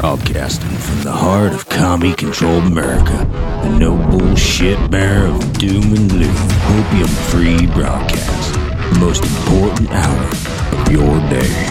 Broadcasting from the heart of commie-controlled America, the no-bullshit bearer of doom and gloom, opium-free broadcast, the most important hour of your day.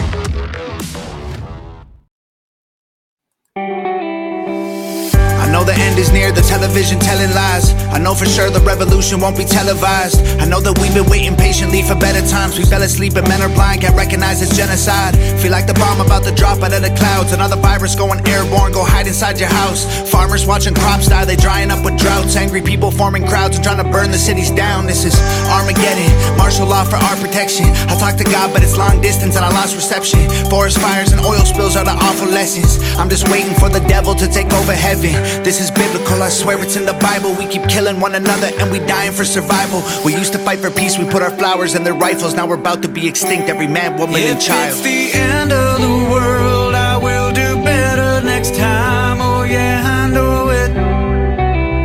The end is near, the television telling lies. I know for sure the revolution won't be televised. I know that we've been waiting patiently for better times. We fell asleep and men are blind, can't recognize it's genocide. Feel like the bomb about to drop out of the clouds. Another virus going airborne, go hide inside your house. Farmers watching crops die, they drying up with droughts. Angry people forming crowds and trying to burn the cities down. This is Armageddon, martial law for our protection. I talked to God but it's long distance and I lost reception. Forest fires and oil spills are the awful lessons. I'm just waiting for the devil to take over heaven. This is biblical, I swear it's in the Bible. We keep killing one another and we dying for survival. We used to fight for peace, we put our flowers in their rifles. Now we're about to be extinct, every man, woman, and child. If it's the end of the world, I will do better next time. Oh yeah, I know it.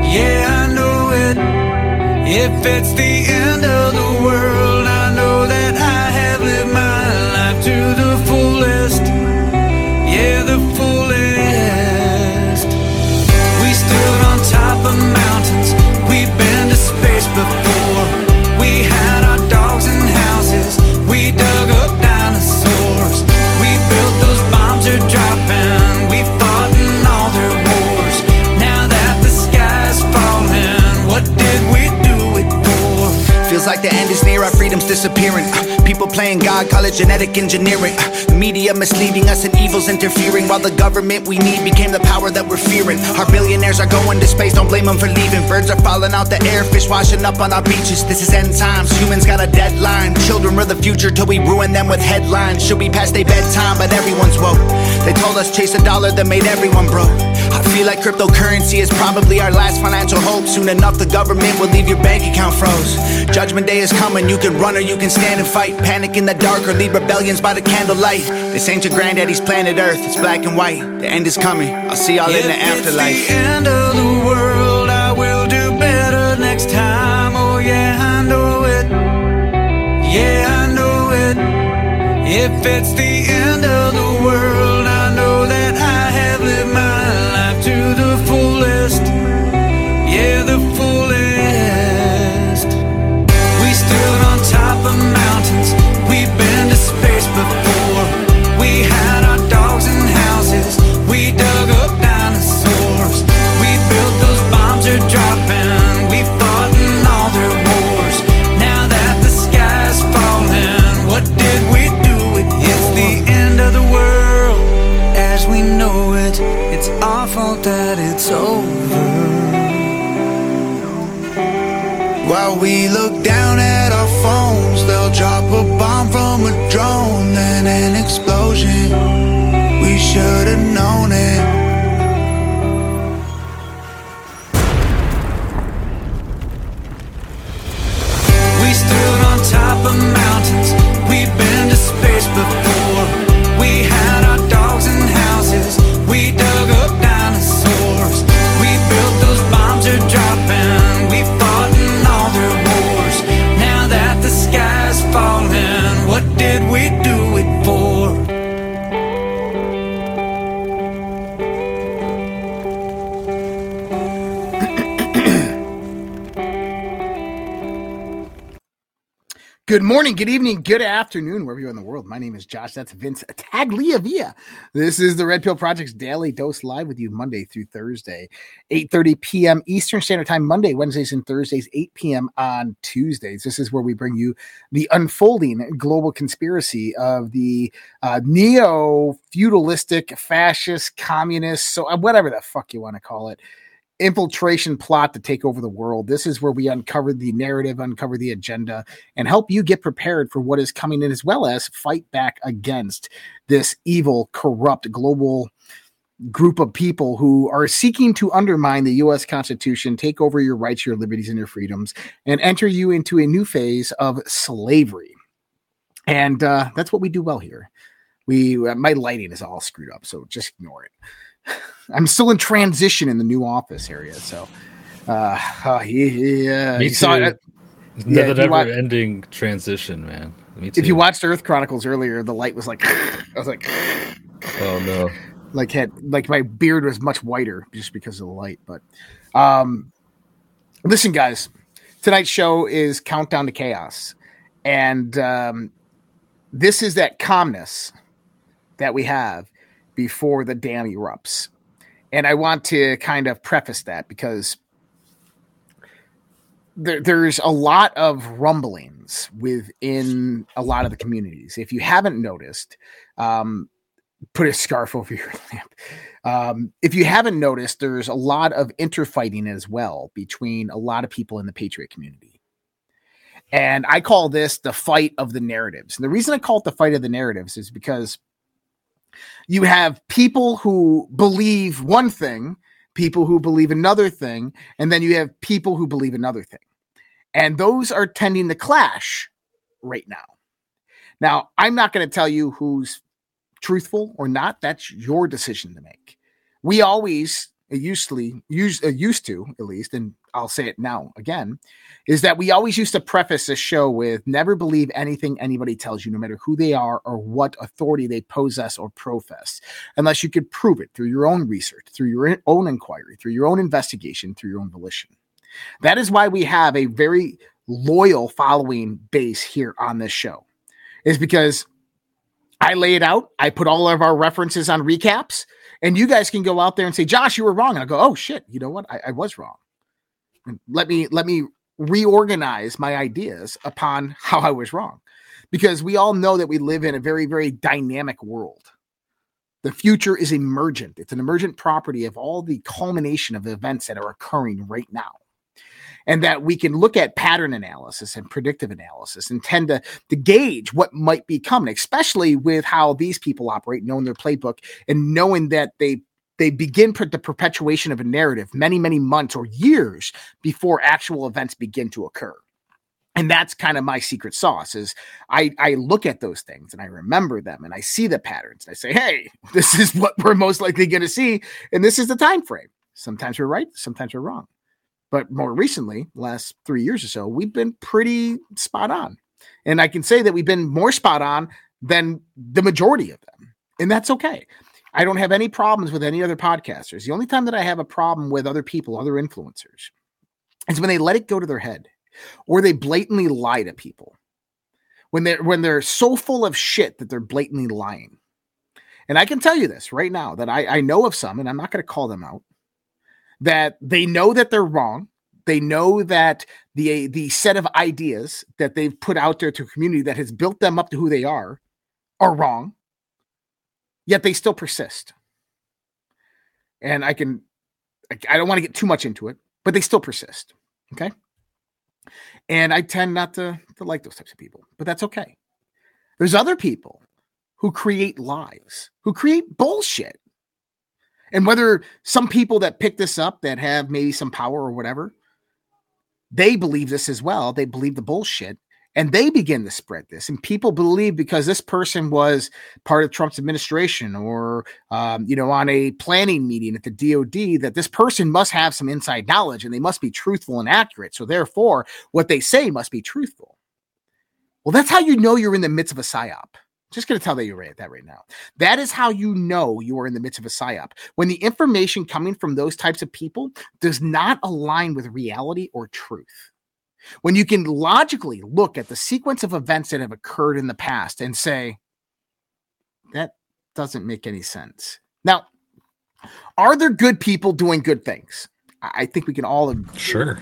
Yeah, I know it. If it's the end of the world, I know that I have lived my life to the fullest. Yeah, the fullest. Top of mountains, we've been to space before. We had our dogs and houses, we dug up dinosaurs. We built those bombs they're dropping, we fought in all their wars. Now that the sky's falling, what did we do it for? Feels like the end is near, our freedom's disappearing. People playing God, call it genetic engineering. The media misleading us and evil's interfering, while the government we need became the power that we're fearing. Our billionaires are going to space, don't blame them for leaving. Birds are falling out the air, fish washing up on our beaches. This is end times, humans got a deadline. Children were the future till we ruin them with headlines. Should be past their bedtime, but everyone's woke. They told us chase a dollar that made everyone broke. I feel like cryptocurrency is probably our last financial hope. Soon enough the government will leave your bank account froze. Judgment day is coming, you can run or you can stand and fight. Panic in the dark or lead rebellions by the candlelight. This ain't your granddaddy's planet Earth, it's black and white. The end is coming, I'll see y'all in the afterlife. If it's the end of the world, I will do better next time. Oh yeah, I know it. Yeah, I know it. If it's the end of the world, I know that I have lived my life to the fullest. Yeah, the fullest. We stood on top of mountains, we've been to space before. We had our dogs and houses, we dug up dinosaurs. We built those bombs they're dropping, we fought in all their wars. Now that the sky's falling, what did we do it for? It's the end of the world as we know it. It's our fault that it's over. While we look down at our phones, they'll drop a bomb from a drone, then an explosion. We should have known it. We stood on top of mountains, we've been to space before. We had our dogs and houses, we dug up dinosaurs. We built those bombs they're dropping, we fought in all their wars. Now that the sky's falling, what did we do it for? Good morning, good evening, good afternoon, wherever you are in the world. My name is Josh. That's Vince Tagliavia. This is the Red Pill Project's Daily Dose live with you Monday through Thursday, 8:30 p.m. Eastern Standard Time, Monday, Wednesdays, and Thursdays, 8 p.m. on Tuesdays. This is where we bring you the unfolding global conspiracy of the neo-feudalistic, fascist, communist, so whatever the fuck you want to call it, infiltration plot to take over the world. This is where we uncover the narrative, uncover the agenda, and help you get prepared for what is coming in, as well as fight back against this evil, corrupt, global group of people who are seeking to undermine the U.S. Constitution, take over your rights, your liberties, and your freedoms, and enter you into a new phase of slavery. And that's what we do well here. My lighting is all screwed up, so just ignore it. I'm still in transition in the new office area, so yeah. Me too. Never-ending transition, man. Me too. If you watched Earth Chronicles earlier, the light was like, I was like, oh no. like had like my beard was much whiter just because of the light. But listen, guys, tonight's show is Countdown to Chaos, and this is that calmness that we have before the dam erupts. And I want to kind of preface that because there's a lot of rumblings within a lot of the communities. If you haven't noticed, put a scarf over your lamp. If you haven't noticed, there's a lot of interfighting as well between a lot of people in the patriot community. And I call this the fight of the narratives. And the reason I call it the fight of the narratives is because you have people who believe one thing, people who believe another thing, and then you have people who believe another thing. And those are tending to clash right now. Now, I'm not going to tell you who's truthful or not. That's your decision to make. We always used to, at least, and I'll say it now again, is that we always used to preface this show with never believe anything anybody tells you, no matter who they are or what authority they possess or profess, unless you could prove it through your own research, through your own inquiry, through your own investigation, through your own volition. That is why we have a very loyal following base here on this show, is because I lay it out. I put all of our references on recaps, and you guys can go out there and say, Josh, you were wrong. And I go, oh shit, you know what? I was wrong. Let me reorganize my ideas upon how I was wrong, because we all know that we live in a very, very dynamic world. The future is emergent. It's an emergent property of all the culmination of events that are occurring right now. And that we can look at pattern analysis and predictive analysis and tend to gauge what might be coming, especially with how these people operate, knowing their playbook and knowing that they begin the perpetuation of a narrative many, many months or years before actual events begin to occur. And that's kind of my secret sauce, is I look at those things and I remember them and I see the patterns. And I say, hey, this is what we're most likely going to see. And this is the time frame. Sometimes we're right. Sometimes we're wrong. But more recently, last 3 years or so, we've been pretty spot on. And I can say that we've been more spot on than the majority of them. And that's okay. I don't have any problems with any other podcasters. The only time that I have a problem with other people, other influencers, is when they let it go to their head or they blatantly lie to people. When they're so full of shit that they're blatantly lying. And I can tell you this right now, that I know of some, and I'm not going to call them out, that they know that they're wrong. They know that the set of ideas that they've put out there to a community that has built them up to who they are wrong, yet they still persist. And I don't want to get too much into it, but they still persist, okay? And I tend not to like those types of people, but that's okay. There's other people who create lies, who create bullshit. And whether some people that pick this up that have maybe some power or whatever, they believe this as well. They believe the bullshit and they begin to spread this. And people believe because this person was part of Trump's administration or, on a planning meeting at the DOD, that this person must have some inside knowledge and they must be truthful and accurate. So therefore, what they say must be truthful. Well, that's how you know you're in the midst of a psyop. Just going to tell you that right now. That is how you know you are in the midst of a psyop. When the information coming from those types of people does not align with reality or truth. When you can logically look at the sequence of events that have occurred in the past and say, that doesn't make any sense. Now, are there good people doing good things? I think we can all agree. Sure.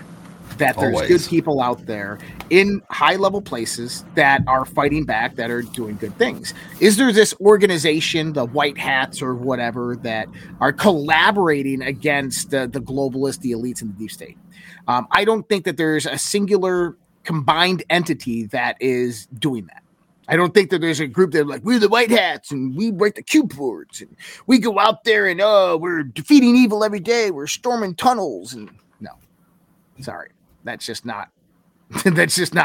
That there's good people out there in high-level places that are fighting back, that are doing good things. Is there this organization, the White Hats or whatever, that are collaborating against the globalists, the elites, and the deep state? I don't think that there's a singular combined entity that is doing that. I don't think that there's a group that are like, we're the White Hats and we break the cue boards and we go out there and we're defeating evil every day. We're storming tunnels. And no, sorry. That's just not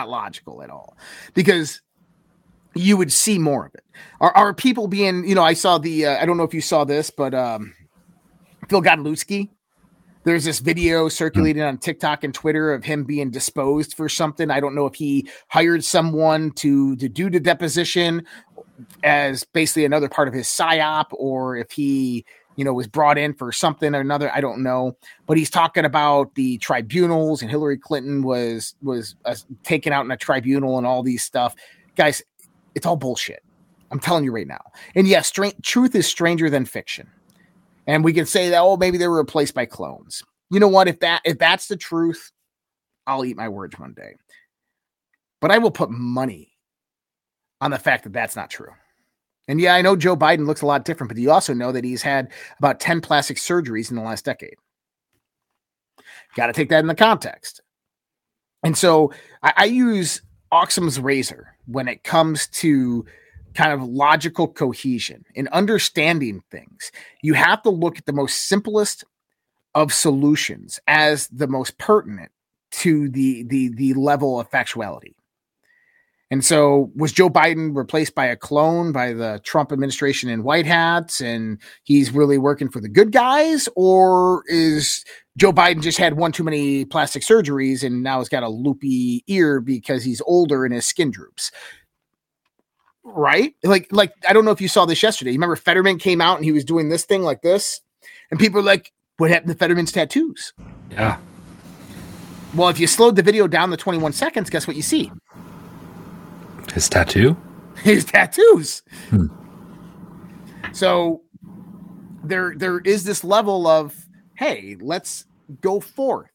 logical at all, because you would see more of it. Are people being, I saw the, I don't know if you saw this, but Phil Godlewski, there's this video circulating on TikTok and Twitter of him being disposed for something. I don't know if he hired someone to do the deposition as basically another part of his psyop, or if he, you know, was brought in for something or another, I don't know. But he's talking about the tribunals, and Hillary Clinton was taken out in a tribunal and all these stuff. Guys, it's all bullshit. I'm telling you right now. And yes, truth is stranger than fiction. And we can say that, oh, maybe they were replaced by clones. You know what? If that's the truth, I'll eat my words one day. But I will put money on the fact that that's not true. And yeah, I know Joe Biden looks a lot different, but you also know that he's had about 10 plastic surgeries in the last decade. Got to take that in the context. And so I use Occam's razor when it comes to kind of logical cohesion and understanding things. You have to look at the most simplest of solutions as the most pertinent to the level of factuality. And so was Joe Biden replaced by a clone by the Trump administration in white hats, and he's really working for the good guys? Or is Joe Biden just had one too many plastic surgeries and now he's got a loopy ear because he's older and his skin droops? Right? Like I don't know if you saw this yesterday. You remember Fetterman came out and he was doing this thing like this? And people are like, what happened to Fetterman's tattoos? Yeah. Well, if you slowed the video down to 21 seconds, guess what you see? His tattoo? His tattoos. Hmm. So there is this level of, hey, let's go forth.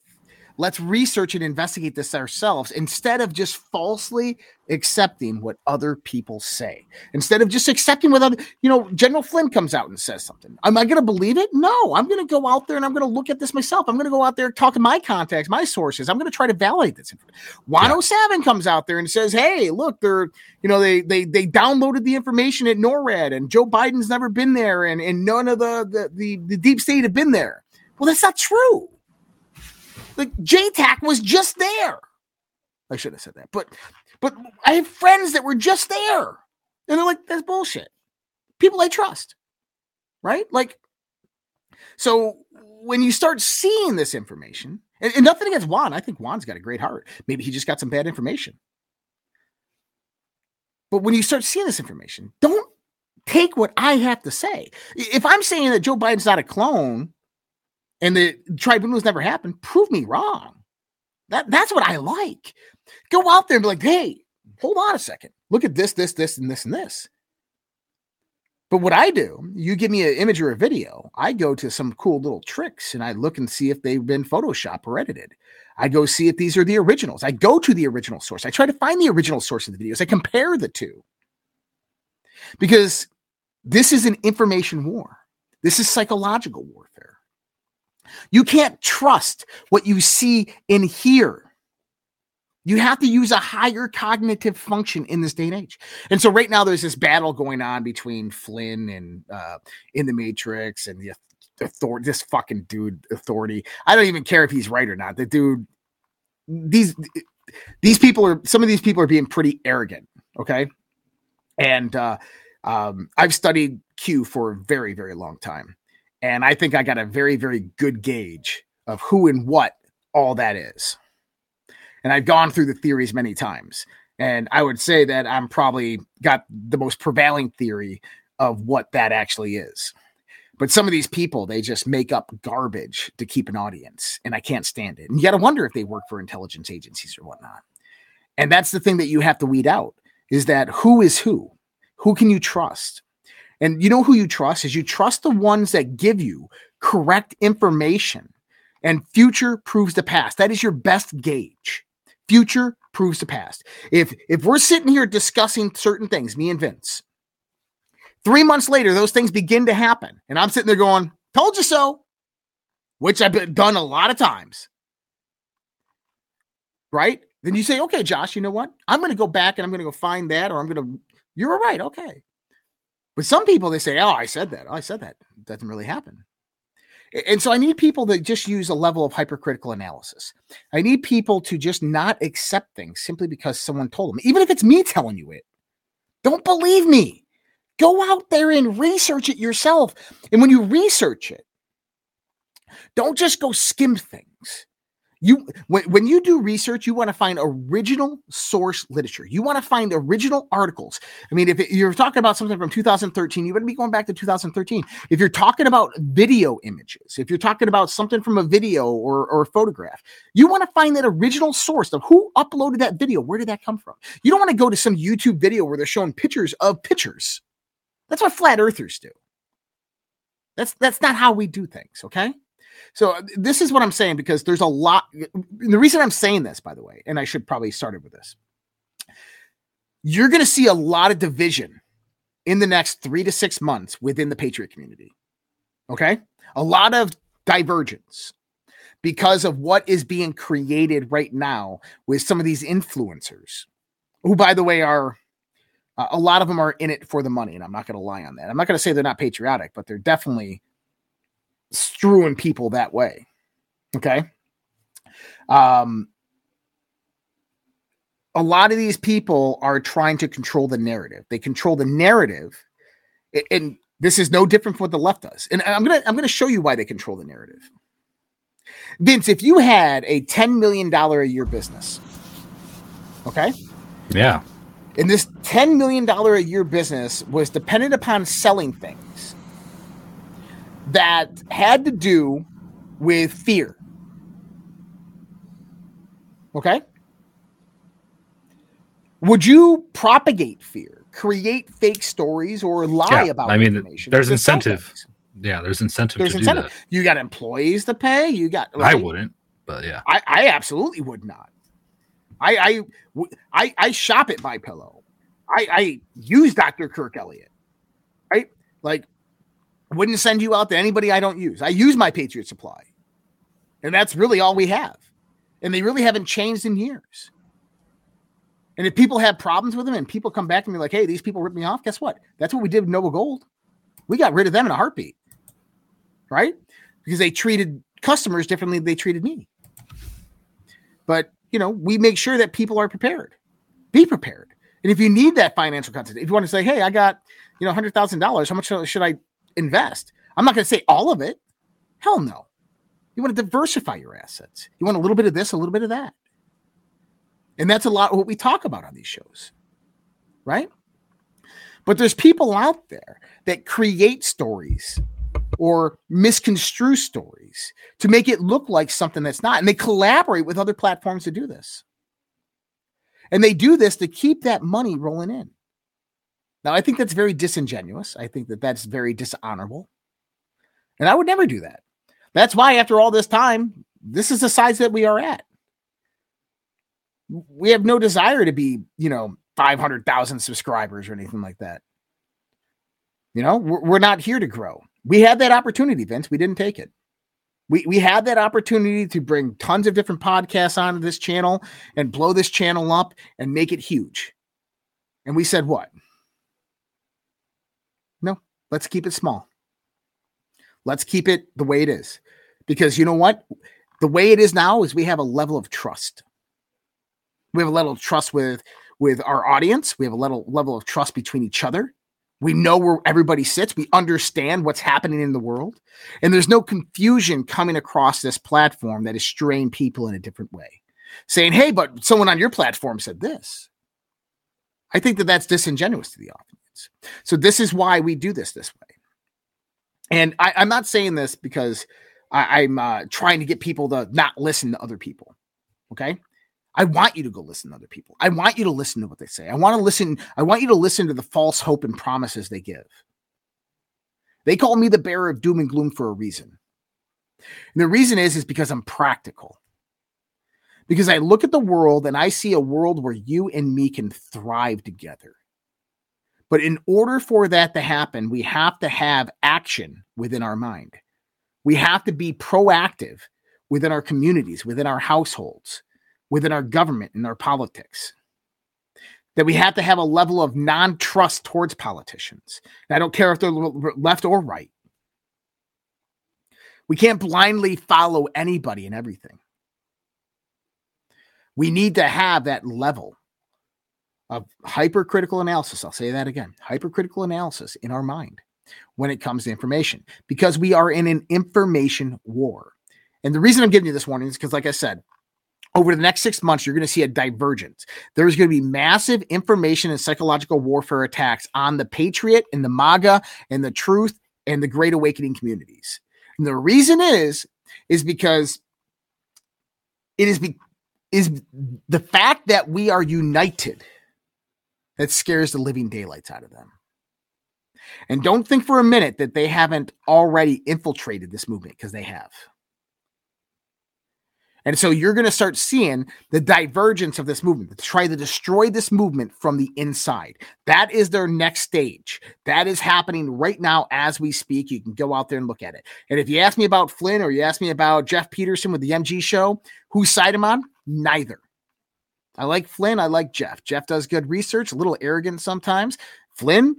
Let's research and investigate this ourselves instead of just falsely accepting what other people say. Instead of just accepting what other, you know, General Flynn comes out and says something. Am I going to believe it? No, I'm going to go out there and I'm going to look at this myself. I'm going to go out there and talk to my contacts, my sources. I'm going to try to validate this. Juan Savin comes out there and says, hey, look, they're, you know, they downloaded the information at NORAD, and Joe Biden's never been there, and none of the deep state have been there. Well, that's not true. Like, JTAC was just there. I shouldn't have said that, but I have friends that were just there, and they're like, "That's bullshit." People I trust, right? Like, so when you start seeing this information, and nothing against Juan, I think Juan's got a great heart. Maybe he just got some bad information. But when you start seeing this information, don't take what I have to say. If I'm saying that Joe Biden's not a clone, and the tribunals never happened, prove me wrong. That's what I like. Go out there and be like, hey, hold on a second. Look at this, this, this, and this, and this. But what I do, you give me an image or a video, I go to some cool little tricks, and I look and see if they've been Photoshopped or edited. I go see if these are the originals. I go to the original source. I try to find the original source of the videos. I compare the two. Because this is an information war. This is psychological warfare. You can't trust what you see and hear. You have to use a higher cognitive function in this day and age. And so right now there's this battle going on between Flynn and in the Matrix and the authority, this fucking dude authority. I don't even care if he's right or not. The dude, these people are, some of these people are being pretty arrogant. Okay. And I've studied Q for a very, very long time. And I think I got a very, very good gauge of who and what all that is. And I've gone through the theories many times. And I would say that I'm probably got the most prevailing theory of what that actually is. But some of these people, they just make up garbage to keep an audience. And I can't stand it. And you got to wonder if they work for intelligence agencies or whatnot. And that's the thing that you have to weed out, is that who is who? Who can you trust? And you know who you trust is you trust the ones that give you correct information, and future proves the past. That is your best gauge. Future proves the past. If we're sitting here discussing certain things, me and Vince, 3 months later, those things begin to happen. And I'm sitting there going, told you so, which I've done a lot of times. Right? Then you say, okay, Josh, you know what? I'm going to go back and I'm going to go find that, or I'm going to, you were right. Okay. But some people, they say, oh, I said that. Oh, I said that. It doesn't really happen. And so I need people that just use a level of hypercritical analysis. I need people to just not accept things simply because someone told them. Even if it's me telling you it, don't believe me. Go out there and research it yourself. And when you research it, don't just go skim things. You when you do research, you want to find original source literature. You want to find original articles. I mean, if you're talking about something from 2013, you better be going back to 2013. If you're talking about video images, if you're talking about something from a video or a photograph, you want to find that original source of who uploaded that video. Where did that come from? You don't want to go to some YouTube video where they're showing pictures of pictures. That's what flat earthers do. That's not how we do things, okay? So this is what I'm saying, because there's a lot. The reason I'm saying this, by the way, and I should probably start with this. You're going to see a lot of division in the next 3 to 6 months within the patriot community. Okay. A lot of divergence because of what is being created right now with some of these influencers who, by the way, are a lot of them are in it for the money. And I'm not going to lie on that. I'm not going to say they're not patriotic, but they're definitely strewing people that way. Okay. A lot of these people are trying to control the narrative. They control the narrative, and this is no different from what the left does. And I'm going to show you why they control the narrative. Vince, if you had a $10 million a year business, okay? Yeah. And this $10 million a year business was dependent upon selling things that had to do with fear. Okay? Would you propagate fear, create fake stories, or lie about information? There's incentive. Yeah, there's incentive to do that. You got employees to pay. You got. Like, I wouldn't, but yeah. I absolutely would not. I shop at MyPillow. I use Dr. Kirk Elliott. Right? Like, wouldn't send you out to anybody I don't use. I use my Patriot Supply. And that's really all we have. And they really haven't changed in years. And if people have problems with them and people come back and be like, hey, these people ripped me off, guess what? That's what we did with Noble Gold. We got rid of them in a heartbeat. Right? Because they treated customers differently than they treated me. But, you know, we make sure that people are prepared. Be prepared. And if you need that financial content, if you want to say, hey, I got, you know, $100,000, how much should I invest? I'm not going to say all of it. Hell no. You want to diversify your assets. You want a little bit of this, a little bit of that. And that's a lot of what we talk about on these shows, right? But there's people out there that create stories or misconstrue stories to make it look like something that's not. And they collaborate with other platforms to do this. And they do this to keep that money rolling in. Now, I think that's very disingenuous. I think that that's very dishonorable. And I would never do that. That's why, after all this time, this is the size that we are at. We have no desire to be, you know, 500,000 subscribers or anything like that. You know, we're not here to grow. We had that opportunity, Vince. We didn't take it. We had that opportunity to bring tons of different podcasts onto this channel and blow this channel up and make it huge. And we said what? Let's keep it small. Let's keep it the way it is. Because you know what? The way it is now is we have a level of trust. We have a level of trust with our audience. We have a level of trust between each other. We know where everybody sits. We understand what's happening in the world. And there's no confusion coming across this platform that is straying people in a different way. Saying, hey, but someone on your platform said this. I think that that's disingenuous to the audience. So this is why we do this way. And I'm not saying this because I'm trying to get people to not listen to other people. Okay. I want you to go listen to other people. I want you to listen to what they say. I want you to listen to the false hope and promises they give. They call me the bearer of doom and gloom for a reason. And the reason is because I'm practical. Because I look at the world and I see a world where you and me can thrive together. But in order for that to happen, we have to have action within our mind. We have to be proactive within our communities, within our households, within our government and our politics. That we have to have a level of non-trust towards politicians. And I don't care if they're left or right. We can't blindly follow anybody and everything. We need to have that level of hypercritical analysis. I'll say that again. Hypercritical analysis in our mind when it comes to information, because we are in an information war. And the reason I'm giving you this warning is because, like I said, Over the next 6 months, you're going to see a divergence. There's going to be massive information and psychological warfare attacks on the Patriot and the MAGA and the Truth and the Great Awakening communities. And the reason is because it is the fact that we are united that scares the living daylights out of them. And don't think for a minute that they haven't already infiltrated this movement, because they have. And so you're going to start seeing the divergence of this movement, to try to destroy this movement from the inside. That is their next stage. That is happening right now as we speak. You can go out there and look at it. And if you ask me about Flynn, or you ask me about Jeff Peterson with the MG show, whose side I'm on? Neither. I like Flynn. I like Jeff. Jeff does good research, a little arrogant sometimes. Flynn,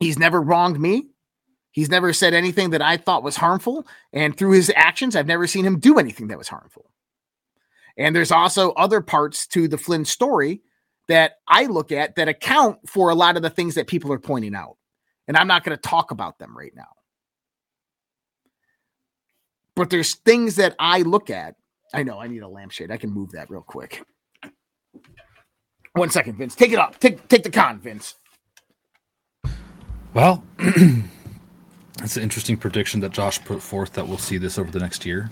he's never wronged me. He's never said anything that I thought was harmful. And through his actions, I've never seen him do anything that was harmful. And there's also other parts to the Flynn story that I look at that account for a lot of the things that people are pointing out. And I'm not going to talk about them right now. But there's things that I look at. I know I need a lampshade. I can move that real quick. 1 second, Vince. Take it up. Take the con, Vince. Well, that's an interesting prediction that Josh put forth, that we'll see this over the next year.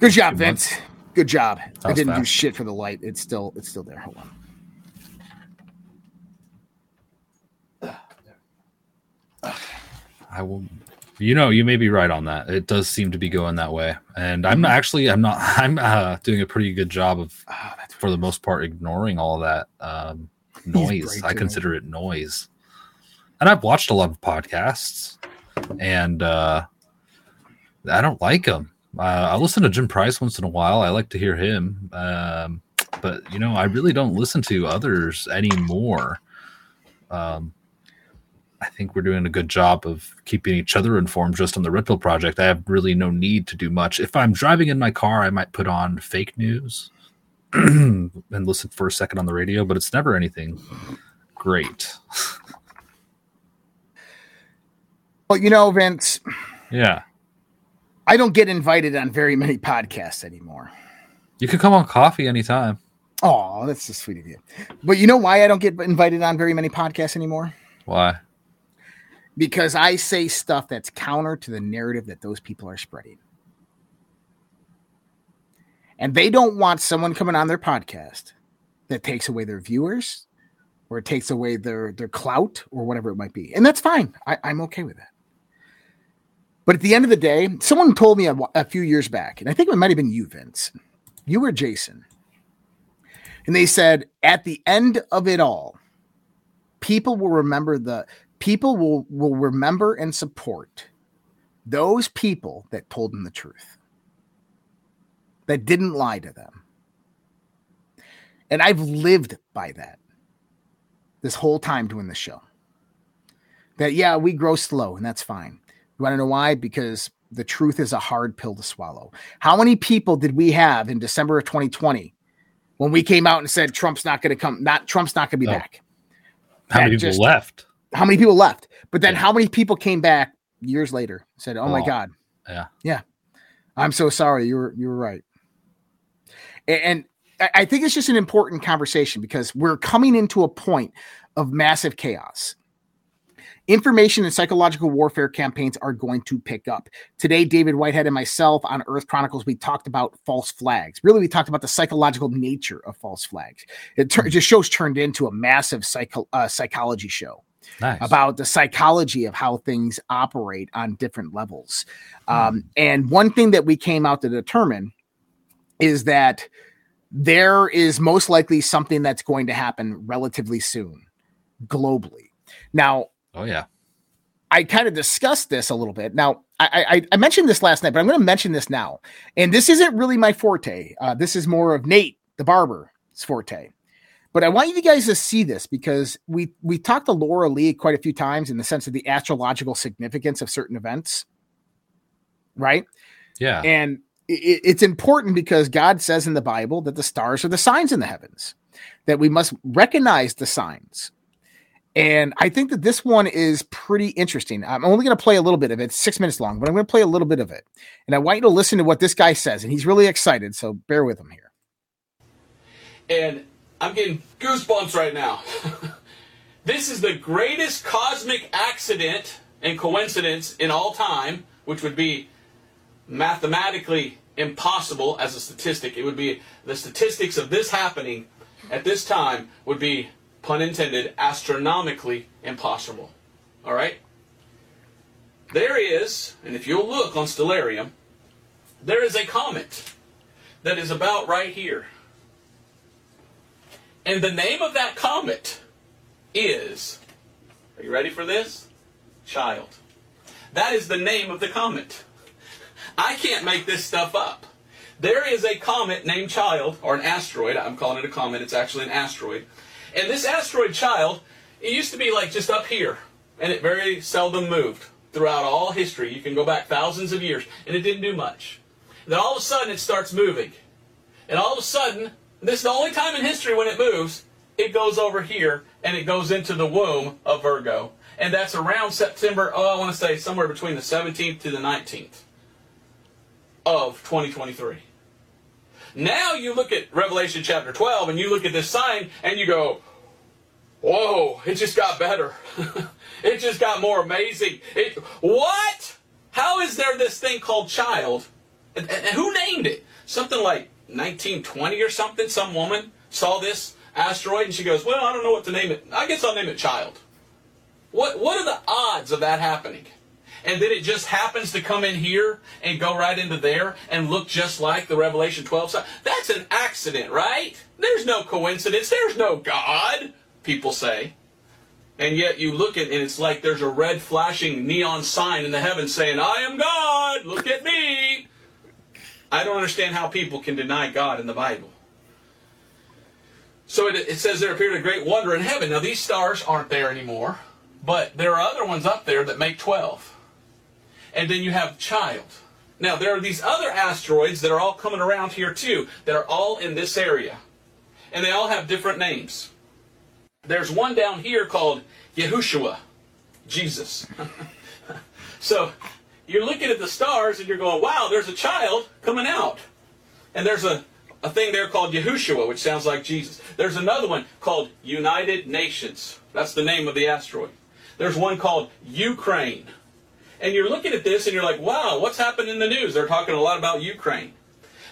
Good job, Vince. Months. Good job. I didn't do shit for the light. It's still there. Hold on. I will. You may be right on that. It does seem to be going that way, and I'm doing a pretty good job of, for the most part, ignoring all that noise. I consider it noise. And I've watched a lot of podcasts, and I don't like them. I listen to Jim Price once in a while. I like to hear him. But, I really don't listen to others anymore. I think we're doing a good job of keeping each other informed just on the Red Pill Project. I have really no need to do much. If I'm driving in my car, I might put on fake news and listen for a second on the radio, but it's never anything great. Well, Vince. Yeah. I don't get invited on very many podcasts anymore. You could come on coffee anytime. Oh, that's so sweet of you. But you know why I don't get invited on very many podcasts anymore? Why? Because I say stuff that's counter to the narrative that those people are spreading. And they don't want someone coming on their podcast that takes away their viewers, or it takes away their clout, or whatever it might be. And that's fine. I'm okay with that. But at the end of the day, someone told me a few years back, and I think it might have been you, Vince. You or Jason. And they said, at the end of it all, people will remember and support those people that told them the truth, that didn't lie to them. And I've lived by that this whole time doing the show. That, yeah, we grow slow, and that's fine. You want to know why? Because the truth is a hard pill to swallow. How many people did we have in December of 2020 when we came out and said Trump's not going to come? Trump's not going to be back. How many people left? But then how many people came back years later and said, "Oh my God, yeah, I'm so sorry. You were right." And I think it's just an important conversation, because we're coming into a point of massive chaos. Information and psychological warfare campaigns are going to pick up. Today, David Whitehead and myself on Earth Chronicles, we talked about false flags. Really, we talked about the psychological nature of false flags. It just shows turned into a massive psychology show. Nice. About the psychology of how things operate on different levels. And one thing that we came out to determine is that there is most likely something that's going to happen relatively soon, globally. Now, oh, yeah. I kind of discussed this a little bit. Now, I mentioned this last night, but I'm going to mention this now. And this isn't really my forte. This is more of Nate, the barber's forte. But I want you guys to see this, because we talked to Laura Lee quite a few times in the sense of the astrological significance of certain events. Right? Yeah. And it's important, because God says in the Bible that the stars are the signs in the heavens, that we must recognize the signs. And I think that this one is pretty interesting. I'm only going to play a little bit of it. It's 6 minutes long, but I'm going to play a little bit of it. And I want you to listen to what this guy says. And he's really excited, so bear with him here. And I'm getting goosebumps right now. This is the greatest cosmic accident and coincidence in all time, which would be mathematically impossible as a statistic. It would be the statistics of this happening at this time would be, pun intended, astronomically impossible. All right? There is, and if you'll look on Stellarium, there is a comet that is about right here. And the name of that comet is, are you ready for this? Child. That is the name of the comet. I can't make this stuff up. There is a comet named Child, or an asteroid. I'm calling it a comet. It's actually an asteroid. And this asteroid Child, it used to be like just up here, and it very seldom moved throughout all history. You can go back thousands of years, and it didn't do much. And then all of a sudden, it starts moving. And all of a sudden, this is the only time in history when it moves, it goes over here, and it goes into the womb of Virgo. And that's around September, I want to say somewhere between the 17th to the 19th of 2023. Now you look at Revelation chapter 12 and you look at this sign and you go, whoa, it just got better. It just got more amazing. What? How is there this thing called Child? And who named it? Something like 1920 or something. Some woman saw this asteroid and she goes, well, I don't know what to name it. I guess I'll name it Child. What are the odds of that happening? And then it just happens to come in here and go right into there and look just like the Revelation 12 sign. That's an accident, right? There's no coincidence. There's no God, people say. And yet you look at it and it's like there's a red flashing neon sign in the heavens saying, I am God, look at me. I don't understand how people can deny God in the Bible. So it says there appeared a great wonder in heaven. Now these stars aren't there anymore, but there are other ones up there that make 12. And then you have Child. Now, there are these other asteroids that are all coming around here, too, that are all in this area. And they all have different names. There's one down here called Yahushua, Jesus. So you're looking at the stars and you're going, wow, there's a Child coming out. And there's a thing there called Yahushua, which sounds like Jesus. There's another one called United Nations. That's the name of the asteroid. There's one called Ukraine. And you're looking at this and you're like, wow, what's happened in the news? They're talking a lot about Ukraine.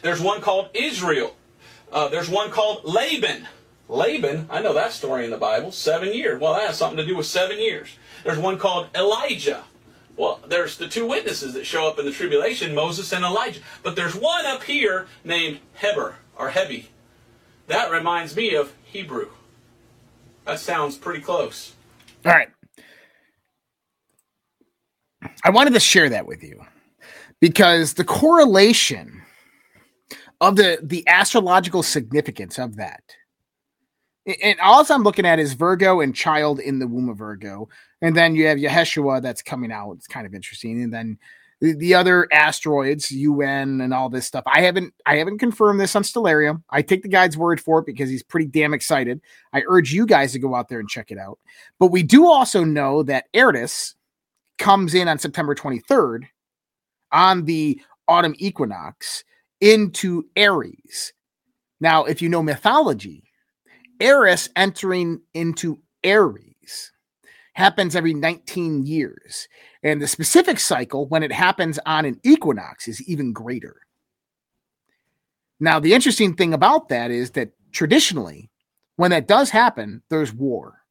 There's one called Israel. There's one called Laban. Laban, I know that story in the Bible, 7 years. Well, that has something to do with 7 years. There's one called Elijah. Well, there's the two witnesses that show up in the tribulation, Moses and Elijah. But there's one up here named Heber or Hebi. That reminds me of Hebrew. That sounds pretty close. All right. I wanted to share that with you because the correlation of the astrological significance of that, and all I'm looking at is Virgo and Child in the womb of Virgo, and then you have Yahushua that's coming out. It's kind of interesting, and then the other asteroids, UN, and all this stuff. I haven't confirmed this on Stellarium. I take the guy's word for it because he's pretty damn excited. I urge you guys to go out there and check it out. But we do also know that Eris comes in on September 23rd on the autumn equinox into Aries. Now, if you know mythology, Eris entering into Aries happens every 19 years. And the specific cycle, when it happens on an equinox, is even greater. Now, the interesting thing about that is that traditionally, when that does happen, there's war.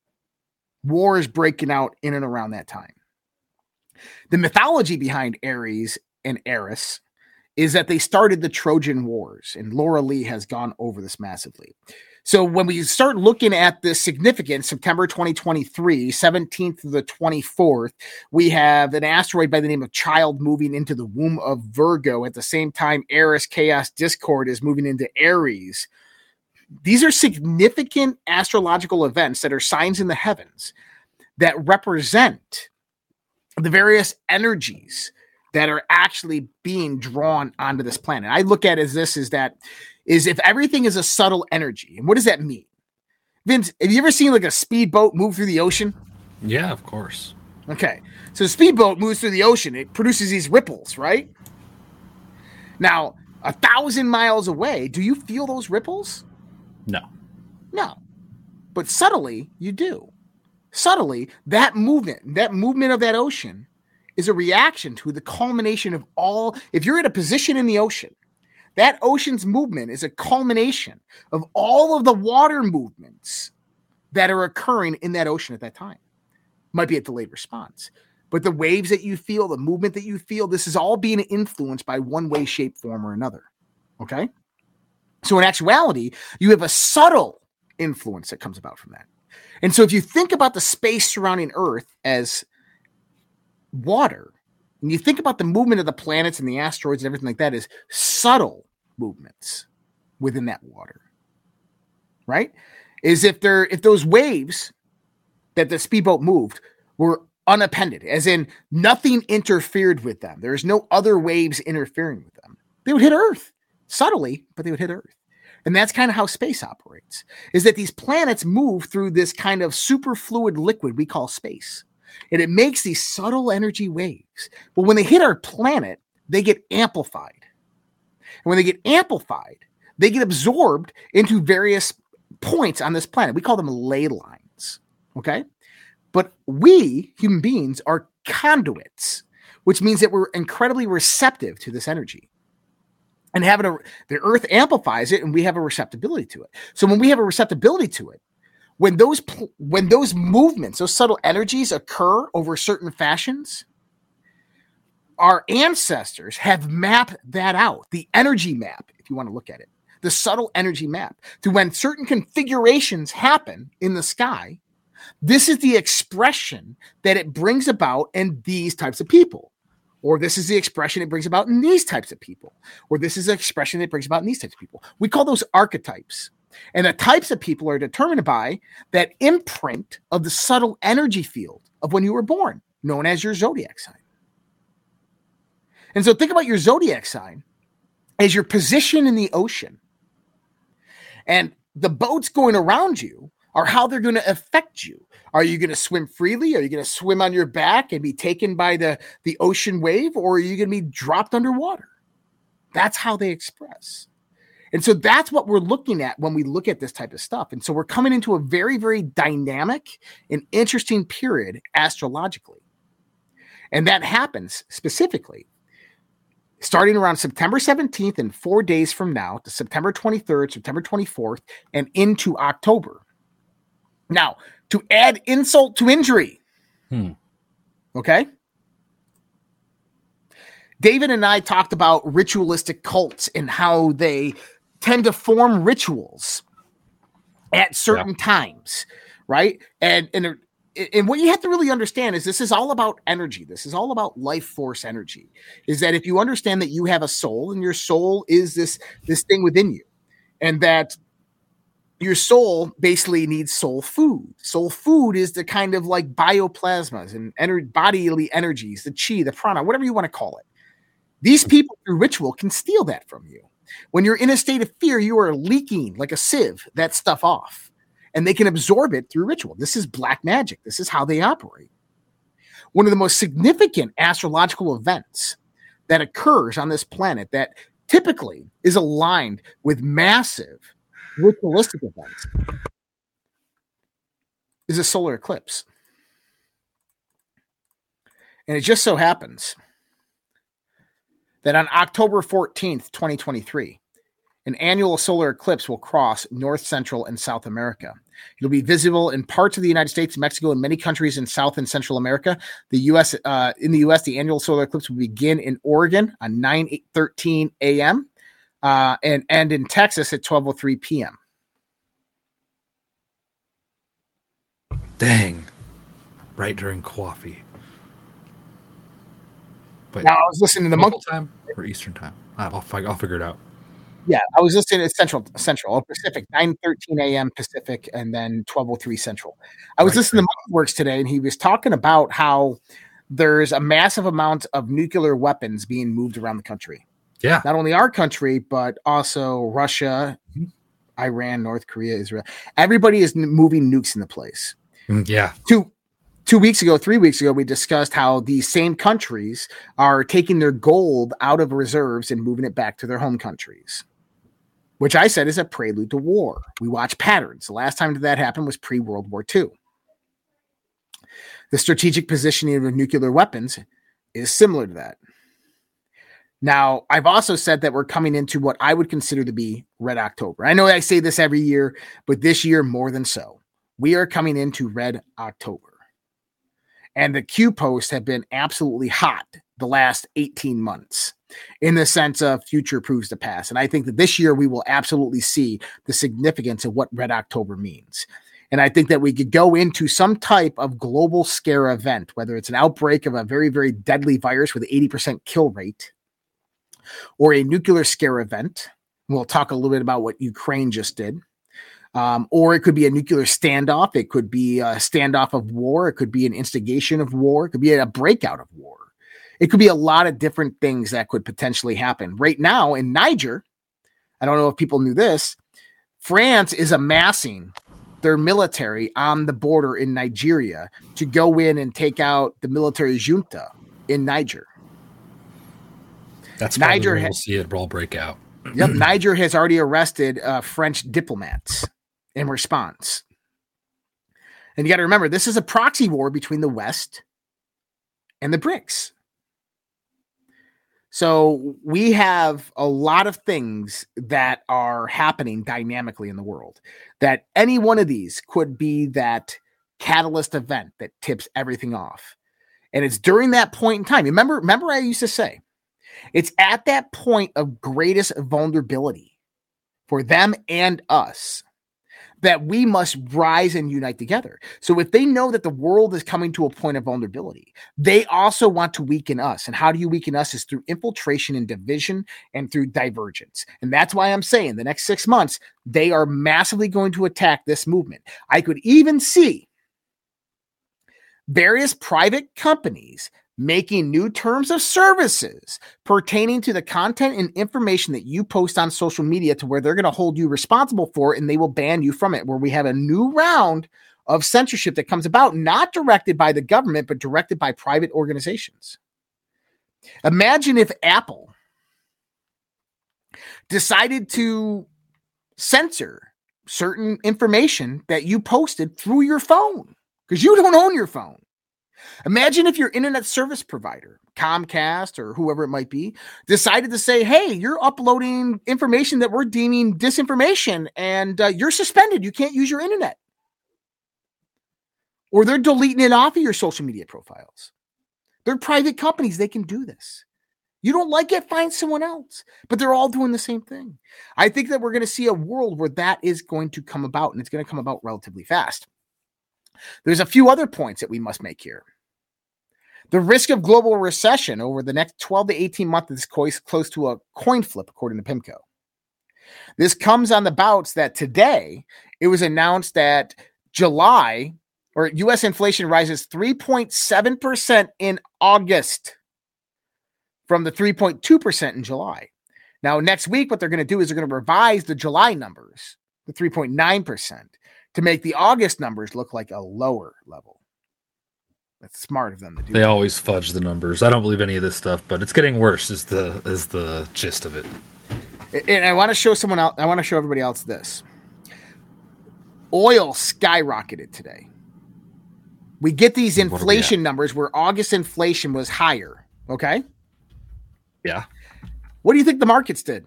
War is breaking out in and around that time. The mythology behind Aries and Eris is that they started the Trojan Wars, and Laura Lee has gone over this massively. So when we start looking at this significance, September 2023, 17th to the 24th, we have an asteroid by the name of Child moving into the womb of Virgo. At the same time, Eris, Chaos, Discord is moving into Aries. These are significant astrological events that are signs in the heavens that represent the various energies that are actually being drawn onto this planet. I look at it as this is that is if everything is a subtle energy. And what does that mean? Vince, have you ever seen like a speedboat move through the ocean? Yeah, of course. Okay. So the speedboat moves through the ocean. It produces these ripples, right? Now, 1,000 miles away, do you feel those ripples? No. No. But subtly, you do. Subtly, that movement of that ocean is a reaction to the culmination of all. If you're at a position in the ocean, that ocean's movement is a culmination of all of the water movements that are occurring in that ocean at that time. Might be a delayed response. But the waves that you feel, the movement that you feel, this is all being influenced by one way, shape, form, or another. Okay? So in actuality, you have a subtle influence that comes about from that. And so if you think about the space surrounding Earth as water, and you think about the movement of the planets and the asteroids and everything like that as subtle movements within that water, right? Is if those waves that the speedboat moved were unappended, as in nothing interfered with them. There's no other waves interfering with them. They would hit Earth subtly, but they would hit Earth. And that's kind of how space operates, is that these planets move through this kind of superfluid liquid we call space. And it makes these subtle energy waves. But when they hit our planet, they get amplified. And when they get amplified, they get absorbed into various points on this planet. We call them ley lines, okay? But we, human beings, are conduits, which means that we're incredibly receptive to this energy. And the Earth amplifies it, and we have a receptibility to it. So when we have a receptibility to it, when those movements, those subtle energies occur over certain fashions, our ancestors have mapped that out, the energy map, if you want to look at it, the subtle energy map, to when certain configurations happen in the sky, this is the expression that it brings about in these types of people. Or this is the expression it brings about in these types of people. Or this is the expression it brings about in these types of people. We call those archetypes. And the types of people are determined by that imprint of the subtle energy field of when you were born, known as your zodiac sign. And so think about your zodiac sign as your position in the ocean. And the boats going around you are how they're going to affect you. Are you going to swim freely? Are you going to swim on your back and be taken by the ocean wave? Or are you going to be dropped underwater? That's how they express. And so that's what we're looking at when we look at this type of stuff. And so we're coming into a very, very dynamic and interesting period astrologically. And that happens specifically starting around September 17th and 4 days from now to September 23rd, September 24th, and into October. Now, to add insult to injury, okay? David and I talked about ritualistic cults and how they tend to form rituals at certain times, right? And what you have to really understand is this is all about energy. This is all about life force energy, is that if you understand that you have a soul and your soul is this thing within you, and that your soul basically needs soul food. Soul food is the kind of like bioplasmas and bodily energies, the chi, the prana, whatever you want to call it. These people through ritual can steal that from you. When you're in a state of fear, you are leaking like a sieve that stuff off, and they can absorb it through ritual. This is black magic. This is how they operate. One of the most significant astrological events that occurs on this planet that typically is aligned with massive ritualistic events is a solar eclipse. And it just so happens that on October 14th, 2023, an annual solar eclipse will cross North, Central, and South America. It'll be visible in parts of the United States, Mexico, and many countries in South and Central America. In the U.S., the annual solar eclipse will begin in Oregon on 9:13 a.m. And in Texas at 12:03 p.m. Dang. Right during coffee. But now I was listening to the Monkey time or Eastern time. I'll figure it out. Yeah, I was listening to Central or Pacific, 9:13 a.m. Pacific, and then 12:03 Central. I was listening to Monkey Works today, and he was talking about how there's a massive amount of nuclear weapons being moved around the country. Yeah. Not only our country, but also Russia, Iran, North Korea, Israel. Everybody is moving nukes into place. Yeah. Three weeks ago, we discussed how these same countries are taking their gold out of reserves and moving it back to their home countries, which I said is a prelude to war. We watch patterns. The last time that happened was pre-World War II. The strategic positioning of nuclear weapons is similar to that. Now, I've also said that we're coming into what I would consider to be Red October. I know I say this every year, but this year more than so. We are coming into Red October. And the Q posts have been absolutely hot the last 18 months in the sense of future proves the past. And I think that this year we will absolutely see the significance of what Red October means. And I think that we could go into some type of global scare event, whether it's an outbreak of a very, very deadly virus with an 80% kill rate or a nuclear scare event. We'll talk a little bit about what Ukraine just did. Or it could be a nuclear standoff. It could be a standoff of war. It could be an instigation of war. It could be a breakout of war. It could be a lot of different things that could potentially happen. Right now in Niger, I don't know if people knew this, France is amassing their military on the border in Nigeria to go in and take out the military junta in Niger. That's Niger. We'll see it all break out. Yep, Niger has already arrested French diplomats in response. And you got to remember, this is a proxy war between the West and the BRICS. So we have a lot of things that are happening dynamically in the world, that any one of these could be that catalyst event that tips everything off. And it's during that point in time. Remember I used to say, it's at that point of greatest vulnerability for them and us that we must rise and unite together. So if they know that the world is coming to a point of vulnerability, they also want to weaken us. And how do you weaken us is through infiltration and division and through divergence. And that's why I'm saying the next 6 months, they are massively going to attack this movement. I could even see various private companies making new terms of services pertaining to the content and information that you post on social media to where they're going to hold you responsible for it, and they will ban you from it, where we have a new round of censorship that comes about, not directed by the government, but directed by private organizations. Imagine if Apple decided to censor certain information that you posted through your phone because you don't own your phone. Imagine if your internet service provider, Comcast or whoever it might be, decided to say, hey, you're uploading information that we're deeming disinformation and you're suspended. You can't use your internet. Or they're deleting it off of your social media profiles. They're private companies. They can do this. You don't like it, find someone else. But they're all doing the same thing. I think that we're going to see a world where that is going to come about, and it's going to come about relatively fast. There's a few other points that we must make here. The risk of global recession over the next 12 to 18 months is close to a coin flip, according to PIMCO. This comes on the bouts that today it was announced that July or U.S. inflation rises 3.7% in August from the 3.2% in July. Now, next week, what they're going to do is they're going to revise the July numbers, the 3.9%. to make the August numbers look like a lower level. That's smart of them to do. They always fudge the numbers. I don't believe any of this stuff, but it's getting worse is the gist of it. And I want to show someone else. I want to show everybody else this. Oil skyrocketed today. We get these inflation numbers where August inflation was higher. Okay. Yeah. What do you think the markets did?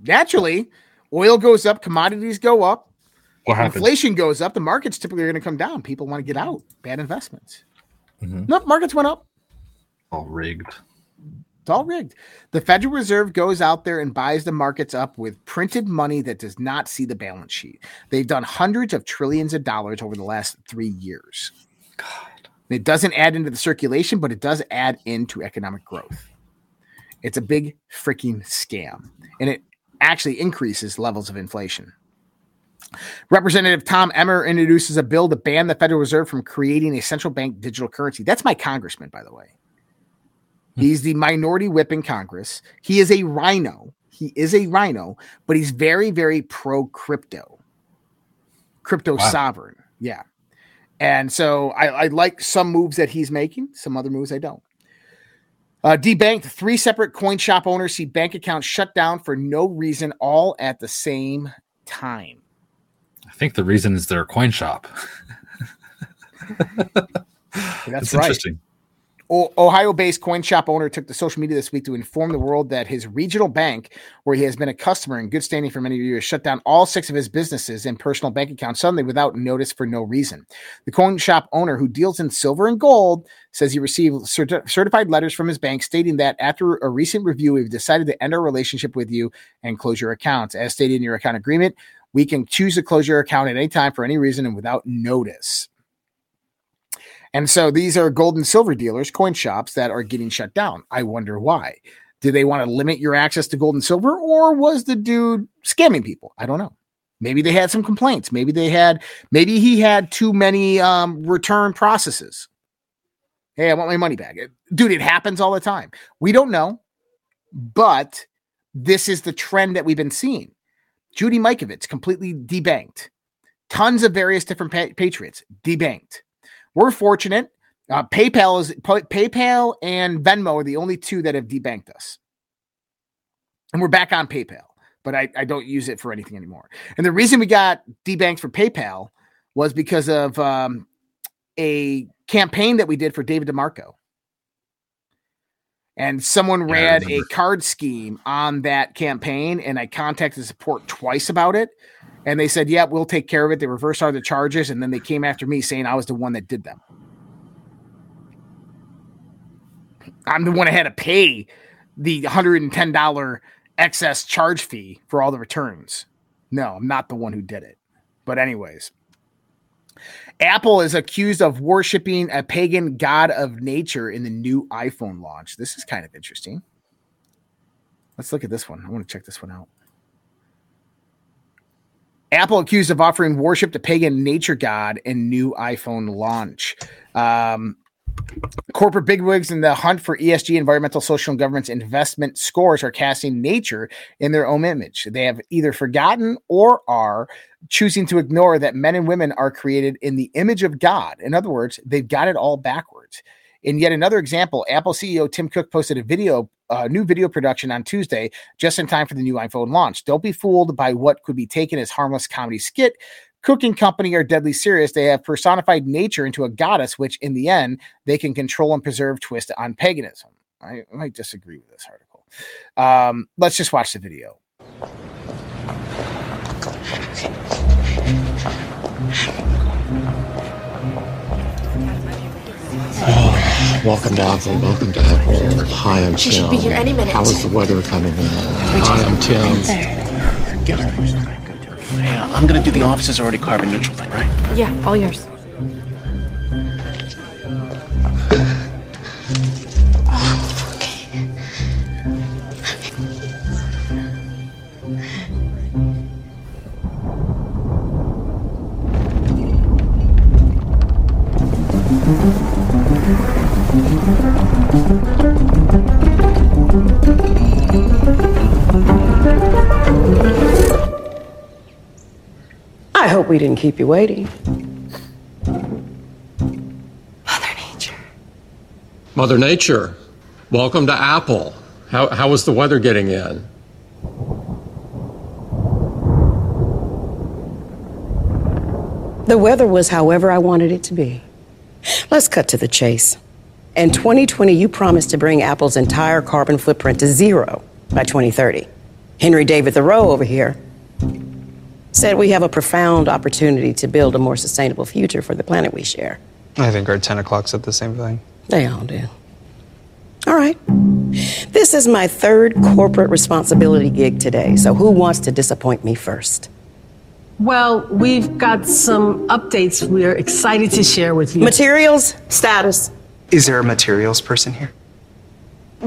Naturally, oil goes up, commodities go up, inflation goes up. The markets typically are going to come down. People want to get out. Bad investments. Mm-hmm. No, markets went up. All rigged. It's all rigged. The Federal Reserve goes out there and buys the markets up with printed money that does not see the balance sheet. They've done hundreds of trillions of dollars over the last 3 years. God. It doesn't add into the circulation, but it does add into economic growth. It's a big freaking scam. And it actually increases levels of inflation. Representative Tom Emmer introduces a bill to ban the Federal Reserve from creating a central bank digital currency. That's my congressman, by the way. He's the minority whip in Congress. He is a rhino. He is a rhino, but he's very, very pro-crypto. Crypto sovereign. Yeah. And so I like some moves that he's making. Some other moves I don't. Debanked. 3 separate coin shop owners see bank accounts shut down for no reason, all at the same time. I think the reason is their coin shop. That's right. Interesting. Ohio-based coin shop owner took to social media this week to inform the world that his regional bank, where he has been a customer in good standing for many years, shut down all 6 of his businesses and personal bank accounts suddenly without notice for no reason. The coin shop owner, who deals in silver and gold, says he received certified letters from his bank stating that after a recent review, we've decided to end our relationship with you and close your accounts. As stated in your account agreement, we can choose to close your account at any time for any reason and without notice. And so these are gold and silver dealers, coin shops that are getting shut down. I wonder why. Do they want to limit your access to gold and silver, or was the dude scamming people? I don't know. Maybe they had some complaints. Maybe he had too many return processes. Hey, I want my money back. Dude, it happens all the time. We don't know, but this is the trend that we've been seeing. Judy Mikovits, completely debanked. Tons of various different patriots, debanked. We're fortunate. PayPal and Venmo are the only 2 that have debanked us. And we're back on PayPal, but I don't use it for anything anymore. And the reason we got debanked for PayPal was because of a campaign that we did for David DeMarco. And someone ran a card scheme on that campaign, and I contacted support twice about it. And they said, yeah, we'll take care of it. They reversed all the charges, and then they came after me saying I was the one that did them. I'm the one I had to pay the $110 excess charge fee for all the returns. No, I'm not the one who did it. But anyways, Apple is accused of worshiping a pagan god of nature in the new iPhone launch. This is kind of interesting. Let's look at this one. I want to check this one out. Apple accused of offering worship to pagan nature god in new iPhone launch. Corporate bigwigs in the hunt for ESG, environmental, social, and governance investment scores are casting nature in their own image. They have either forgotten or are choosing to ignore that men and women are created in the image of God. In other words, they've got it all backwards. In yet another example, Apple CEO Tim Cook posted a new video production on Tuesday, just in time for the new iPhone launch. Don't be fooled by what could be taken as harmless comedy skit. Cook and company are deadly serious. They have personified nature into a goddess, which in the end, they can control and preserve twist on paganism. I might disagree with this article. Let's just watch the video. Welcome to Apple. Welcome to Apple. Hi, I'm Tim. She should be here any minute. How is the weather coming in? Hi, I'm Tim. Yeah, I'm going to do the office is already carbon neutral thing, right? Yeah, all yours. I hope we didn't keep you waiting. Mother Nature. Mother Nature, welcome to Apple. How is the weather getting in? The weather was however I wanted it to be. Let's cut to the chase. In 2020, you promised to bring Apple's entire carbon footprint to 0 by 2030. Henry David Thoreau over here said we have a profound opportunity to build a more sustainable future for the planet we share. I think our 10 o'clock said the same thing. They all did. All right. This is my 3rd corporate responsibility gig today, so who wants to disappoint me first? Well, we've got some updates we're excited to share with you. Materials status. Is there a materials person here?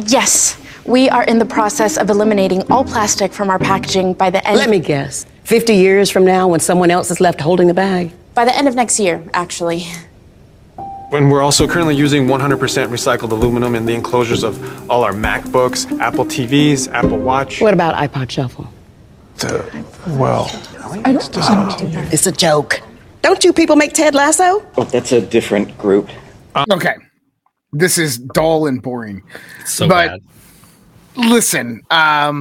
Yes. We are in the process of eliminating all plastic from our packaging by the end... Let me guess. 50 years from now when someone else is left holding the bag? By the end of next year, actually. And we're also currently using 100% recycled aluminum in the enclosures of all our MacBooks, Apple TVs, Apple Watch. What about iPod Shuffle? Well, I don't know. It's a joke. Don't you people make Ted Lasso? Oh, that's a different group. Okay. This is dull and boring. It's so bad. Listen, I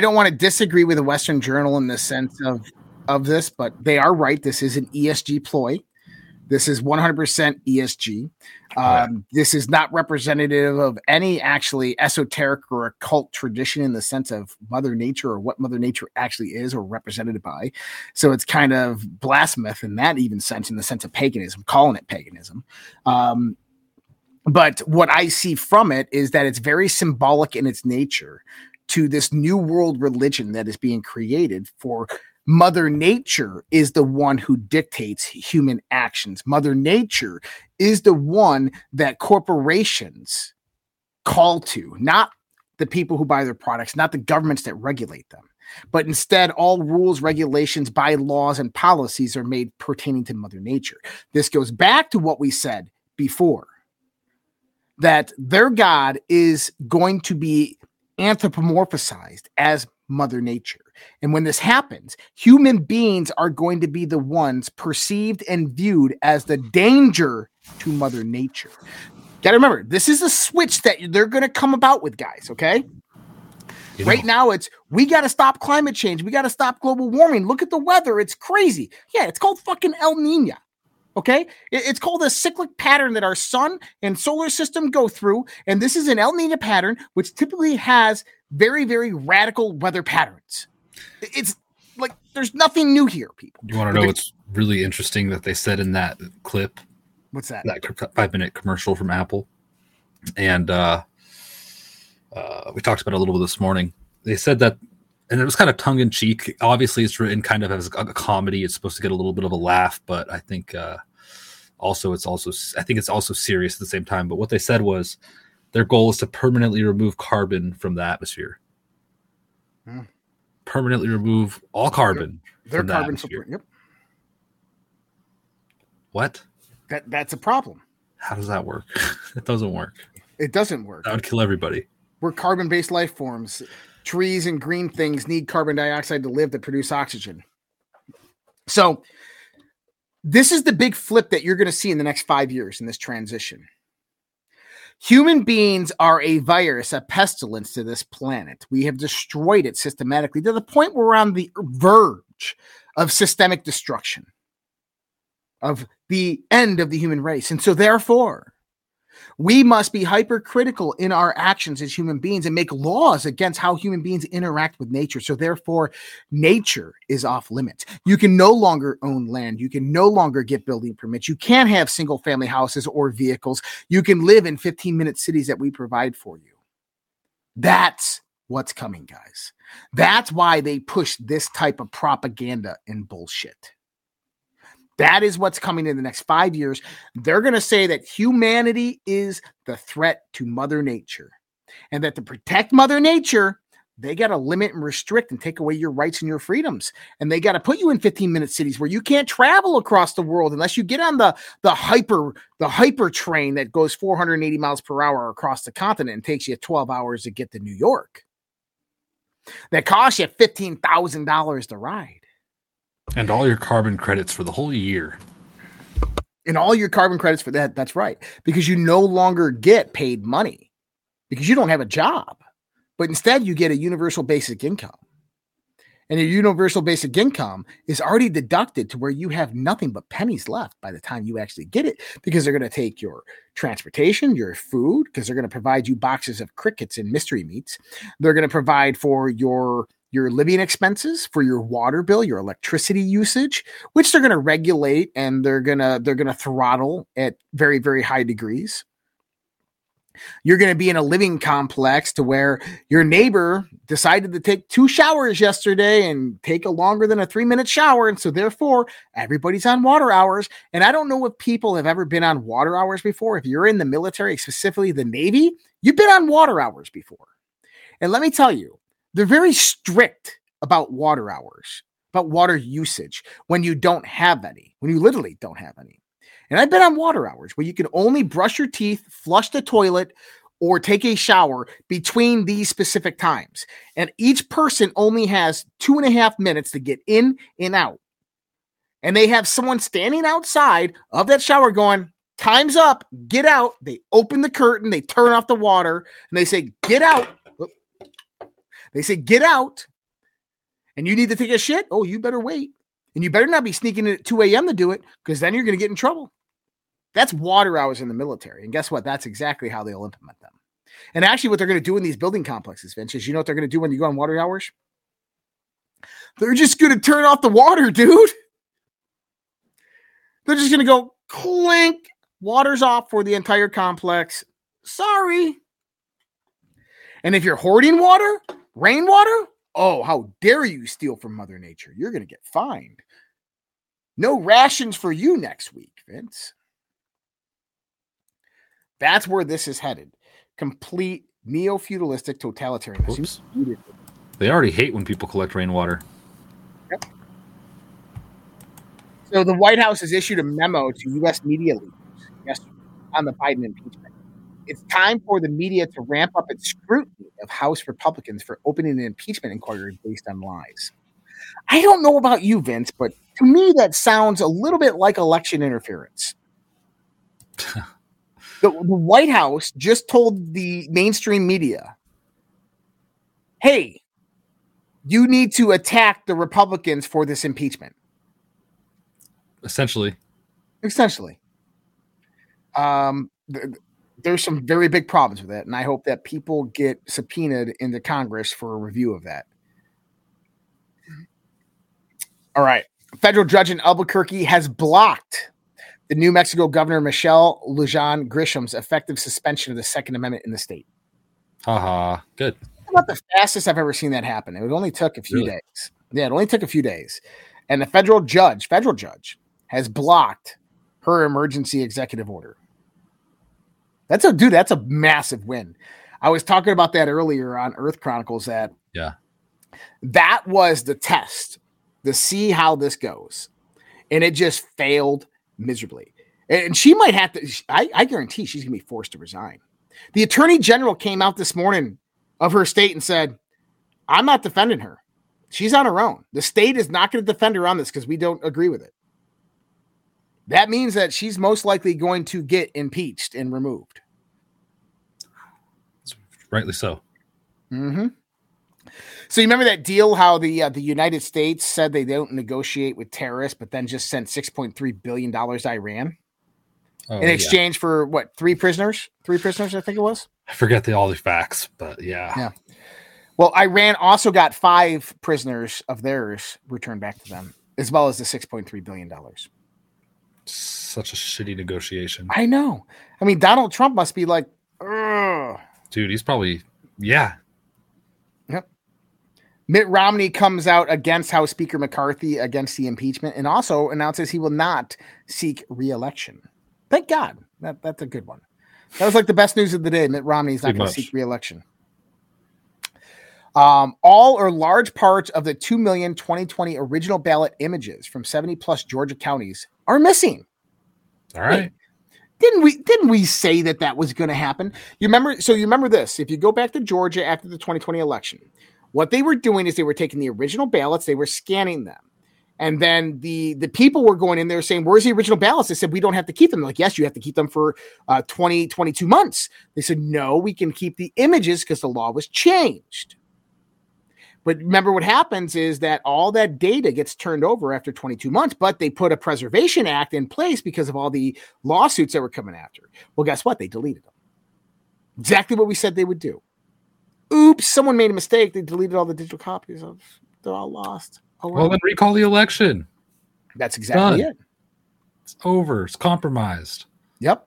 don't want to disagree with the Western Journal in the sense of this, but they are right. This is an ESG ploy. This is 100% ESG. This is not representative of any actually esoteric or occult tradition in the sense of Mother Nature or what Mother Nature actually is or represented by. So it's kind of blasphemous in that even sense, in the sense of paganism, calling it paganism. But what I see from it is that it's very symbolic in its nature to this new world religion that is being created for Mother Nature is the one who dictates human actions. Mother Nature is the one that corporations call to, not the people who buy their products, not the governments that regulate them, but instead all rules, regulations, bylaws, and policies are made pertaining to Mother Nature. This goes back to what we said before, that their God is going to be anthropomorphized as Mother Nature. And when this happens, human beings are going to be the ones perceived and viewed as the danger to Mother Nature. Got to remember, this is a switch that they're going to come about with, guys, okay? Right now, it's, we got to stop climate change. We got to stop global warming. Look at the weather. It's crazy. Yeah, it's called fucking El Nino, okay? It's called a cyclic pattern that our sun and solar system go through, and this is an El Nino pattern, which typically has very, very radical weather patterns. It's like there's nothing new here, people. You want to know what's really interesting that they said in that clip? What's that? That 5-minute commercial from Apple. And we talked about it a little bit this morning. They said that, and it was kind of tongue in cheek. Obviously, it's written kind of as a comedy. It's supposed to get a little bit of a laugh, but I think it's also serious at the same time. But what they said was their goal is to permanently remove carbon from the atmosphere. Hmm. Permanently remove all carbon. Their carbon footprint. Yep. What? That's a problem. How does that work? It doesn't work. It doesn't work. That would kill everybody. We're carbon-based life forms. Trees and green things need carbon dioxide to live, to produce oxygen. So this is the big flip that you're going to see in the next 5 years in this transition. Human beings are a virus, a pestilence to this planet. We have destroyed it systematically to the point where we're on the verge of systemic destruction, of the end of the human race. And so therefore, we must be hypercritical in our actions as human beings and make laws against how human beings interact with nature. So therefore, nature is off limits. You can no longer own land. You can no longer get building permits. You can't have single family houses or vehicles. You can live in 15-minute cities that we provide for you. That's what's coming, guys. That's why they push this type of propaganda and bullshit. That is what's coming in the next 5 years. They're going to say that humanity is the threat to Mother Nature, and that to protect Mother Nature, they got to limit and restrict and take away your rights and your freedoms. And they got to put you in 15-minute cities where you can't travel across the world unless you get on the hyper train that goes 480 miles per hour across the continent and takes you 12 hours to get to New York. That costs you $15,000 to ride. And all your carbon credits for the whole year. And all your carbon credits for that. That's right. Because you no longer get paid money because you don't have a job, but instead you get a universal basic income. And your universal basic income is already deducted to where you have nothing but pennies left by the time you actually get it, because they're going to take your transportation, your food, because they're going to provide you boxes of crickets and mystery meats. They're going to provide for your living expenses, for your water bill, your electricity usage, which they're going to regulate, and they're going to throttle at very, very high degrees. You're going to be in a living complex to where your neighbor decided to take 2 showers yesterday and take a longer than a 3-minute shower. And so therefore everybody's on water hours. And I don't know if people have ever been on water hours before. If you're in the military, specifically the Navy, you've been on water hours before. And let me tell you, they're very strict about water hours, about water usage when you don't have any, when you literally don't have any. And I've been on water hours where you can only brush your teeth, flush the toilet, or take a shower between these specific times. And each person only has 2.5 minutes to get in and out. And they have someone standing outside of that shower going, time's up, get out. They open the curtain, they turn off the water, and they say, get out. They say, get out. And you need to take a shit? Oh, you better wait. And you better not be sneaking in at 2 a.m. to do it, because then you're going to get in trouble. That's water hours in the military. And guess what? That's exactly how they'll implement them. And actually what they're going to do in these building complexes, Vince, is you know what they're going to do when you go on water hours? They're just going to turn off the water, dude. They're just going to go clink, water's off for the entire complex. Sorry. And if you're hoarding water, rainwater, oh, how dare you steal from Mother Nature? You're going to get fined. No rations for you next week, Vince. That's where this is headed. Complete neo-feudalistic totalitarianism. Oops. They already hate when people collect rainwater. Yep. So the White House has issued a memo to U.S. media leaders yesterday on the Biden impeachment. It's time for the media to ramp up its scrutiny of House Republicans for opening an impeachment inquiry based on lies. I don't know about you, Vince, but to me that sounds a little bit like election interference. The White House just told the mainstream media, hey, you need to attack the Republicans for this impeachment. Essentially. There's some very big problems with that, and I hope that people get subpoenaed into Congress for a review of that. All right. A federal judge in Albuquerque has blocked the New Mexico Governor Michelle Lujan Grisham's effective suspension of the Second Amendment in the state. Haha, good. That's about the fastest I've ever seen that happen. It only took a few days. Yeah, it only took a few days. And the federal judge, has blocked her emergency executive order. That's a massive win. I was talking about that earlier on Earth Chronicles. That was the test to see how this goes. And it just failed miserably. And she might have to, I guarantee she's going to be forced to resign. The attorney general came out this morning of her state and said, I'm not defending her. She's on her own. The state is not going to defend her on this because we don't agree with it. That means that she's most likely going to get impeached and removed. Rightly so. Mm-hmm. So you remember that deal, how the United States said they don't negotiate with terrorists, but then just sent $6.3 billion to Iran in exchange for, what, three prisoners, I think it was? I forget all the facts, but yeah. Well, Iran also got 5 prisoners of theirs returned back to them, as well as the $6.3 billion. Such a shitty negotiation. I know. I mean, Donald Trump must be like, ugh. Dude, he's probably, Yep. Mitt Romney comes out against House Speaker McCarthy against the impeachment and also announces he will not seek re-election. Thank God. That's a good one. That was like the best news of the day. Mitt Romney's not going to seek re-election. All or large parts of the 2 million 2020 original ballot images from 70 plus Georgia counties are missing. All right. Wait, didn't we say that was going to happen? You remember this. If you go back to Georgia after the 2020 election, what they were doing is they were taking the original ballots, they were scanning them. And then the people were going in there saying, where's the original ballots? They said, we don't have to keep them. They're like, yes, you have to keep them for 22 months. They said, no, we can keep the images because the law was changed. But remember what happens is that all that data gets turned over after 22 months, but they put a preservation act in place because of all the lawsuits that were coming after. Well, guess what? They deleted them. Exactly what we said they would do. Oops, someone made a mistake. They deleted all the digital copies. They're all lost. Oh, well, then recall the election. That's exactly it. It's over. It's compromised. Yep.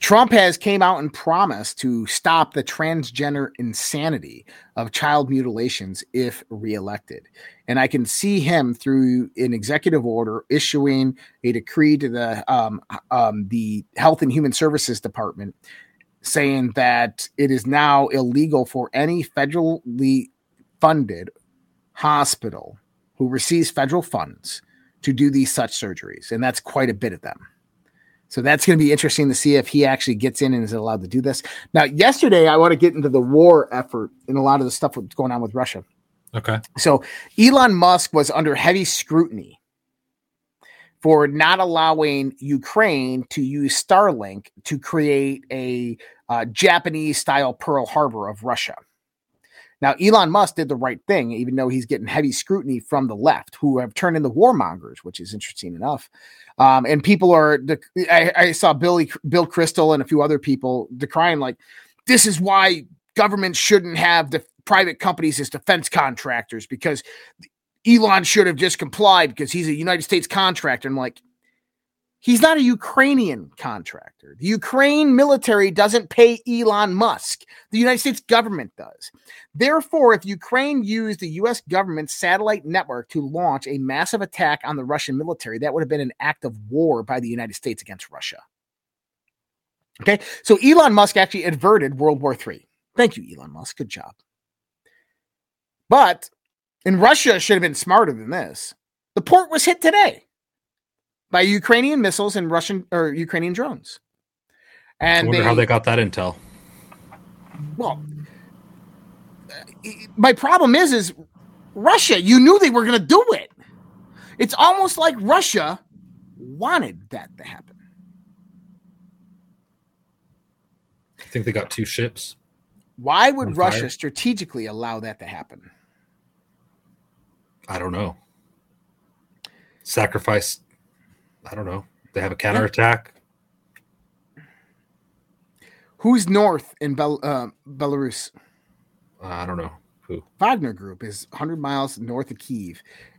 Trump has came out and promised to stop the transgender insanity of child mutilations if reelected. And I can see him through an executive order issuing a decree to the Health and Human Services Department saying that it is now illegal for any federally funded hospital who receives federal funds to do these such surgeries. And that's quite a bit of them. So that's going to be interesting to see if he actually gets in and is allowed to do this. Now, yesterday, I want to get into the war effort and a lot of the stuff that's going on with Russia. Okay. So Elon Musk was under heavy scrutiny for not allowing Ukraine to use Starlink to create a Japanese-style Pearl Harbor of Russia. Now, Elon Musk did the right thing, even though he's getting heavy scrutiny from the left, who have turned into warmongers, which is interesting enough. And people are – I saw Bill Kristol and a few other people decrying, like, this is why government shouldn't have the private companies as defense contractors, because Elon should have just complied because he's a United States contractor. I'm like, he's not a Ukrainian contractor. The Ukraine military doesn't pay Elon Musk. The United States government does. Therefore, if Ukraine used the U.S. government's satellite network to launch a massive attack on the Russian military, that would have been an act of war by the United States against Russia. Okay, so Elon Musk actually averted World War III. Thank you, Elon Musk. Good job. But, and Russia should have been smarter than this. The port was hit today by Ukrainian missiles and Russian or Ukrainian drones. And I wonder how they got that intel. Well, my problem is Russia, you knew they were going to do it. It's almost like Russia wanted that to happen. I think they got 2 ships. Why would Russia strategically allow that to happen? I don't know. Sacrifice. I don't know. They have a counterattack. Who's north in Belarus? I don't know. Who? Wagner Group is 100 miles north of Kyiv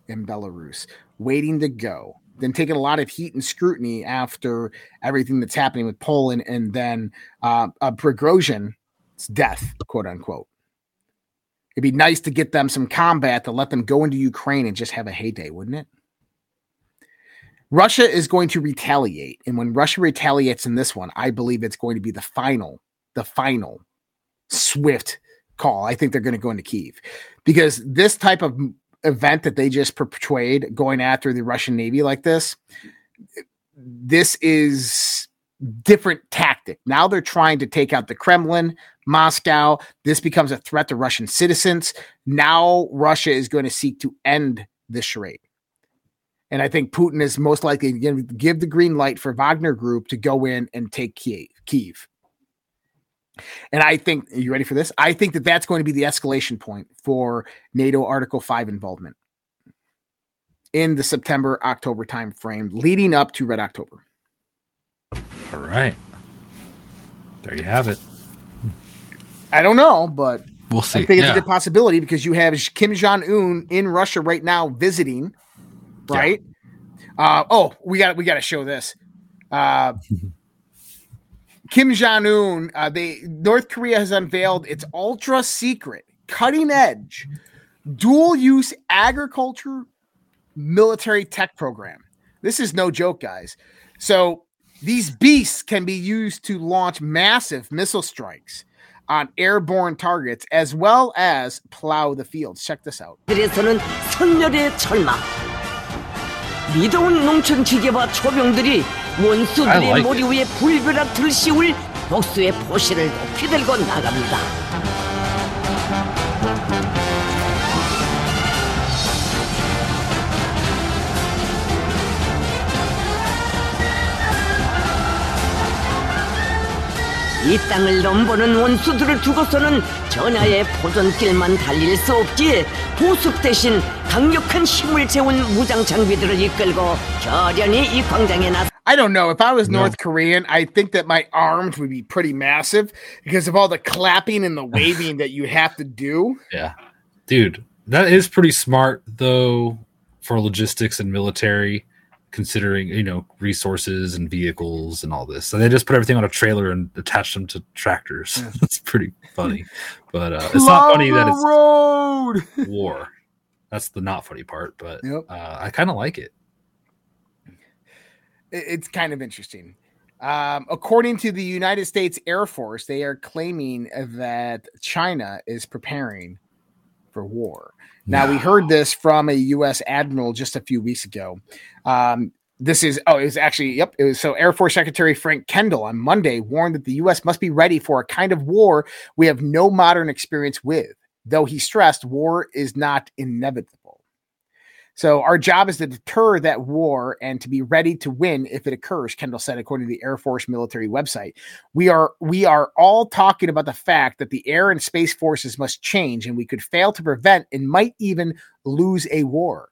in Belarus, waiting to go. Then taking a lot of heat and scrutiny after everything that's happening with Poland and then Prigozhin's death, quote unquote. It'd be nice to get them some combat to let them go into Ukraine and just have a heyday, wouldn't it? Russia is going to retaliate. And when Russia retaliates in this one, I believe it's going to be the final swift call. I think they're going to go into Kyiv because this type of event that they just perpetrated going after the Russian Navy like this is different tactic. Now they're trying to take out the Kremlin, Moscow. This becomes a threat to Russian citizens. Now Russia is going to seek to end this charade. And I think Putin is most likely going to give the green light for Wagner Group to go in and take Kyiv. And I think, are you ready for this? I think that that's going to be the escalation point for NATO Article 5 involvement in the September-October timeframe leading up to Red October. All right. There you have it. I don't know, but we'll see. I think it's a good possibility because you have Kim Jong Un in Russia right now visiting, right? Yeah. We got to show this. Kim Jong Un, North Korea has unveiled its ultra secret, cutting edge, dual use agriculture military tech program. This is no joke, guys. So these beasts can be used to launch massive missile strikes on airborne targets as well as plow the fields. Check this out. 이 땅을 넘보는 원수들을 두고서는 전하의 포전길만 달릴 수 없기에 보습 대신 강력한 힘을 재운 무장 장비들을 이끌고 결연히 이 광장에 나서 I don't know. If I was North Korean, I think that my arms would be pretty massive because of all the clapping and the waving that you have to do. Yeah. Dude, that is pretty smart though for logistics and military, considering, you know, resources and vehicles and all this. So they just put everything on a trailer and attach them to tractors. Yeah. That's pretty funny. But it's not funny that it's road. War. That's the not funny part, but yep. I kind of like it. It's kind of interesting. According to the United States Air Force, they are claiming that China is preparing for war. Now, we heard this from a U.S. admiral just a few weeks ago. It was Air Force Secretary Frank Kendall on Monday warned that the U.S. must be ready for a kind of war we have no modern experience with, though he stressed war is not inevitable. So our job is to deter that war and to be ready to win if it occurs, Kendall said, according to the Air Force military website. We are all talking about the fact that the air and space forces must change, and we could fail to prevent and might even lose a war.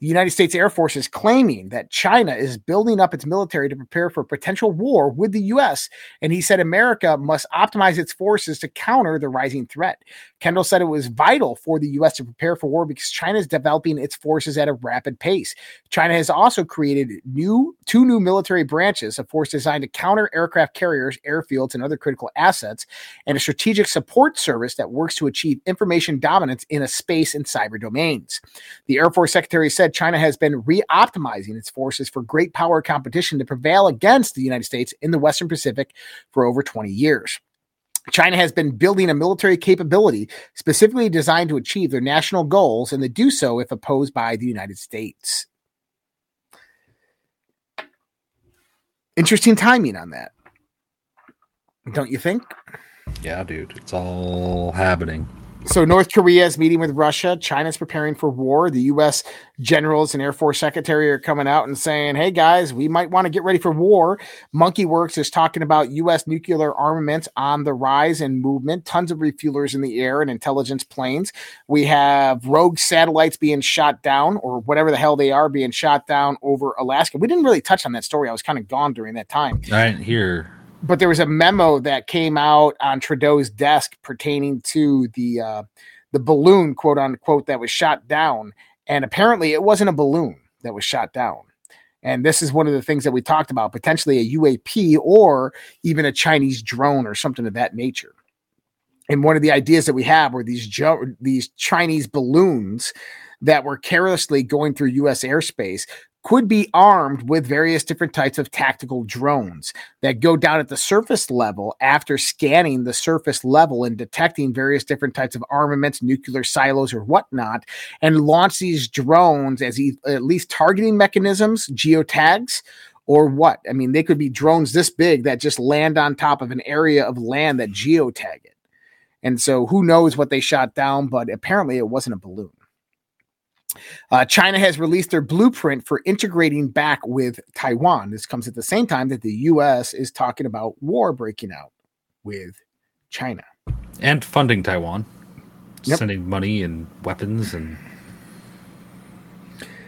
The United States Air Force is claiming that China is building up its military to prepare for potential war with the U.S., and he said America must optimize its forces to counter the rising threat. Kendall said it was vital for the U.S. to prepare for war because China is developing its forces at a rapid pace. China has also created two new military branches, a force designed to counter aircraft carriers, airfields, and other critical assets, and a strategic support service that works to achieve information dominance in a space and cyber domains. The Air Force Secretary said China has been re-optimizing its forces for great power competition to prevail against the United States in the Western Pacific for over 20 years. China has been building a military capability specifically designed to achieve their national goals, and they do so if opposed by the United States. Interesting timing on that, don't you think? Yeah, dude, it's all happening. So North Korea is meeting with Russia. China's preparing for war. The U.S. generals and Air Force Secretary are coming out and saying, hey, guys, we might want to get ready for war. Monkey Works is talking about U.S. nuclear armaments on the rise and movement, tons of refuelers in the air and intelligence planes. We have rogue satellites being shot down, or whatever the hell they are, being shot down over Alaska. We didn't really touch on that story. I was kind of gone during that time. I didn't hear. But there was a memo that came out on Trudeau's desk pertaining to the balloon, quote unquote, that was shot down. And apparently it wasn't a balloon that was shot down. And this is one of the things that we talked about, potentially a UAP or even a Chinese drone or something of that nature. And one of the ideas that we have were these Chinese balloons that were carelessly going through U.S. airspace could be armed with various different types of tactical drones that go down at the surface level after scanning the surface level and detecting various different types of armaments, nuclear silos, or whatnot, and launch these drones as at least targeting mechanisms, geotags, or what? I mean, they could be drones this big that just land on top of an area of land that geotag it. And so who knows what they shot down, but apparently it wasn't a balloon. China has released their blueprint for integrating back with Taiwan. This comes at the same time that the U.S. is talking about war breaking out with China. And funding Taiwan. Yep. Sending money and weapons. And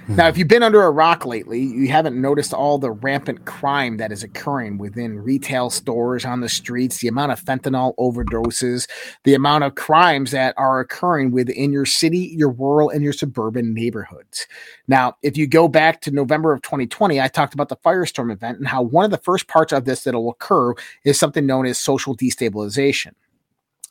now, if you've been under a rock lately, you haven't noticed all the rampant crime that is occurring within retail stores, on the streets, the amount of fentanyl overdoses, the amount of crimes that are occurring within your city, your rural, and your suburban neighborhoods. Now, if you go back to November of 2020, I talked about the Firestorm event and how one of the first parts of this that will occur is something known as social destabilization.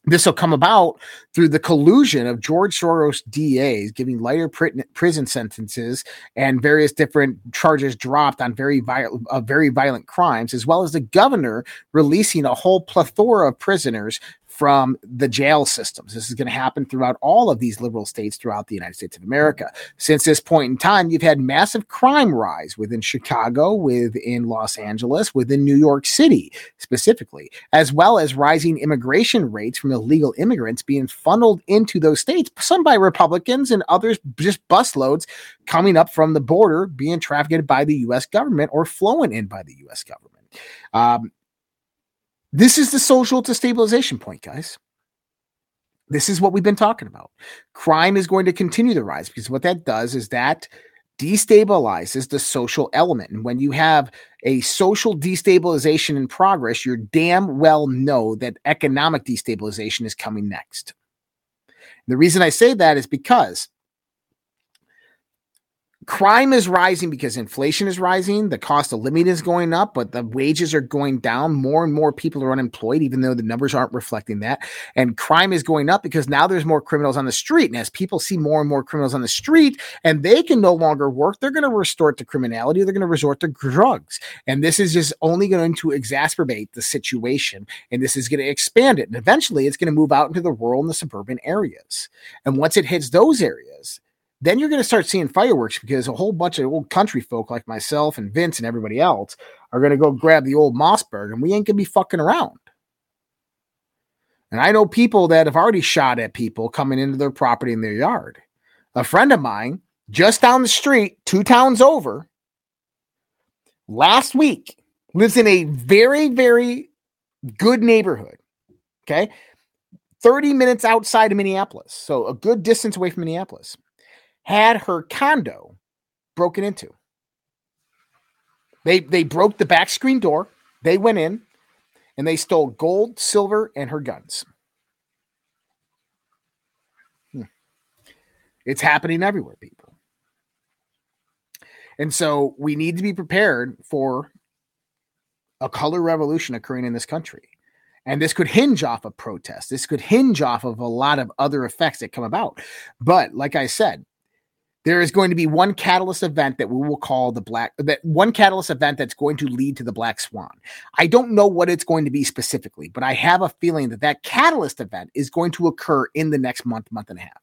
This will come about through the collusion of George Soros DAs giving lighter prison sentences and various different charges dropped on very violent crimes, as well as the governor releasing a whole plethora of prisoners from the jail systems. This is going to happen throughout all of these liberal states throughout the United States of America. Since this point in time, you've had massive crime rise within Chicago, within Los Angeles, within New York City specifically, as well as rising immigration rates from illegal immigrants being funneled into those states, some by Republicans and others just busloads coming up from the border, being trafficked by the U.S. government or flowing in by the U.S. government. This is the social destabilization point, guys. This is what we've been talking about. Crime is going to continue to rise because what that does is that destabilizes the social element. And when you have a social destabilization in progress, you damn well know that economic destabilization is coming next. The reason I say that is because crime is rising because inflation is rising. The cost of living is going up, but the wages are going down. More and more people are unemployed, even though the numbers aren't reflecting that. And crime is going up because now there's more criminals on the street. And as people see more and more criminals on the street and they can no longer work, they're going to resort to criminality. They're going to resort to drugs. And this is just only going to exacerbate the situation. And this is going to expand it. And eventually it's going to move out into the rural and the suburban areas. And once it hits those areas, then you're going to start seeing fireworks because a whole bunch of old country folk like myself and Vince and everybody else are going to go grab the old Mossberg and we ain't going to be fucking around. And I know people that have already shot at people coming into their property in their yard. A friend of mine just down the street, 2 towns over, last week lives in a very, very good neighborhood. Okay. 30 minutes outside of Minneapolis. So a good distance away from Minneapolis. Had her condo broken into. They broke the back screen door. They went in and they stole gold, silver, and her guns. It's happening everywhere, people. And so we need to be prepared for a color revolution occurring in this country. And this could hinge off of protests. This could hinge off of a lot of other effects that come about. But like I said, there is going to be one catalyst event that we will call that's going to lead to the black swan. I don't know what it's going to be specifically, but I have a feeling that that catalyst event is going to occur in the next month, month and a half.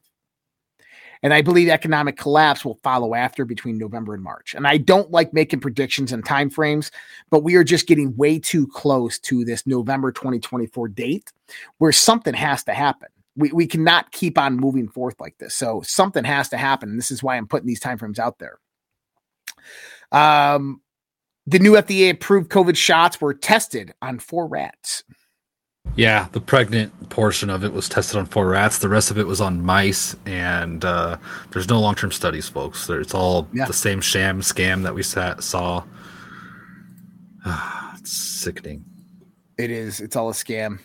And I believe economic collapse will follow after between November and March. And I don't like making predictions and timeframes, but we are just getting way too close to this November 2024 date where something has to happen. We cannot keep on moving forth like this. So something has to happen. And this is why I'm putting these timeframes out there. The new FDA-approved COVID shots were tested on 4 rats. Yeah, the pregnant portion of it was tested on 4 rats. The rest of it was on mice. And there's no long-term studies, folks. It's all the same sham scam that we saw. It's sickening. It is. It's all a scam.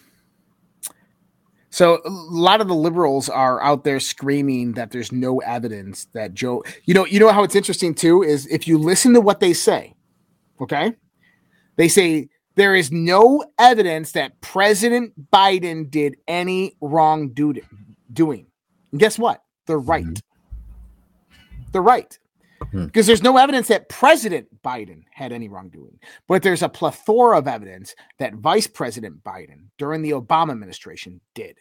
So a lot of the liberals are out there screaming that there's no evidence that Joe, you know how it's interesting too, is if you listen to what they say, okay, they say there is no evidence that President Biden did any wrong doing. And guess what? They're right. They're right. Because there's no evidence that President Biden had any wrongdoing, but there's a plethora of evidence that Vice President Biden during the Obama administration did.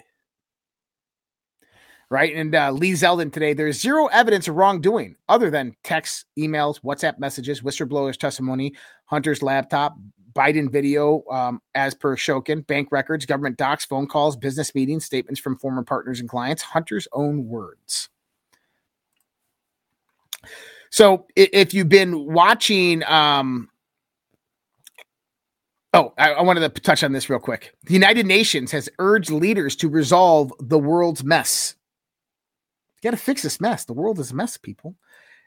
Right. And Lee Zeldin today, there's zero evidence of wrongdoing other than texts, emails, WhatsApp messages, whistleblowers' testimony, Hunter's laptop, Biden video as per Shokin, bank records, government docs, phone calls, business meetings, statements from former partners and clients, Hunter's own words. So if you've been watching, I wanted to touch on this real quick. The United Nations has urged leaders to resolve the world's mess. You got to fix this mess. The world is a mess, people.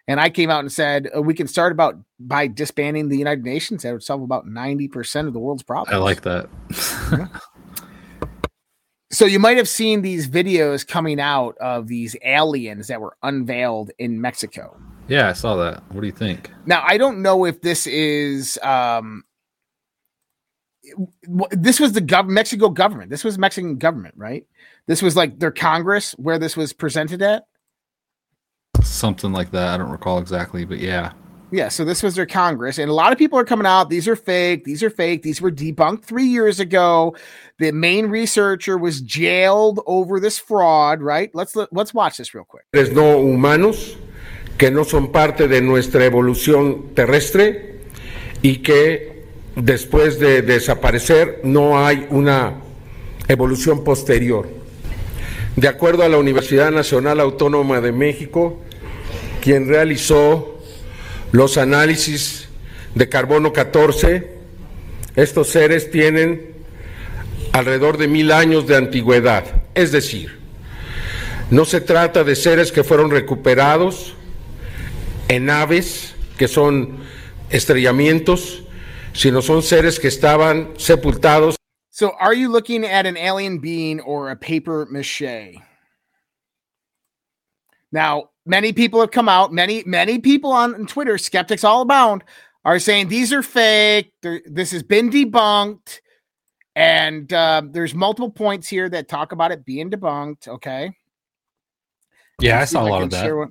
And I came out and said, we can start by disbanding the United Nations. That would solve about 90% of the world's problems. I like that. So you might have seen these videos coming out of these aliens that were unveiled in Mexico. Yeah, I saw that. What do you think? Now, I don't know if this is this was the Mexico government. This was Mexican government, right? This was like their Congress where this was presented at. Something like that. I don't recall exactly, but yeah. Yeah, so this was their Congress, and a lot of people are coming out. These are fake. These are fake. These were debunked 3 years ago. The main researcher was jailed over this fraud, right? Let's watch this real quick. Seres no humanos que no son parte de nuestra evolución terrestre y que después de desaparecer no hay una evolución posterior. De acuerdo a la Universidad Nacional Autónoma de México, quien realizó los análisis de carbono 14, estos seres tienen alrededor de 1000 años de antigüedad. Es decir, no se trata de seres que fueron recuperados en naves, que son estrellamientos, sino son seres que estaban sepultados. So are you looking at an alien being or a paper mache? Now, many people have come out, many people on Twitter, skeptics all abound, are saying these are fake. This has been debunked. And there's multiple points here that talk about it being debunked. Okay. Yeah, I saw a lot of that.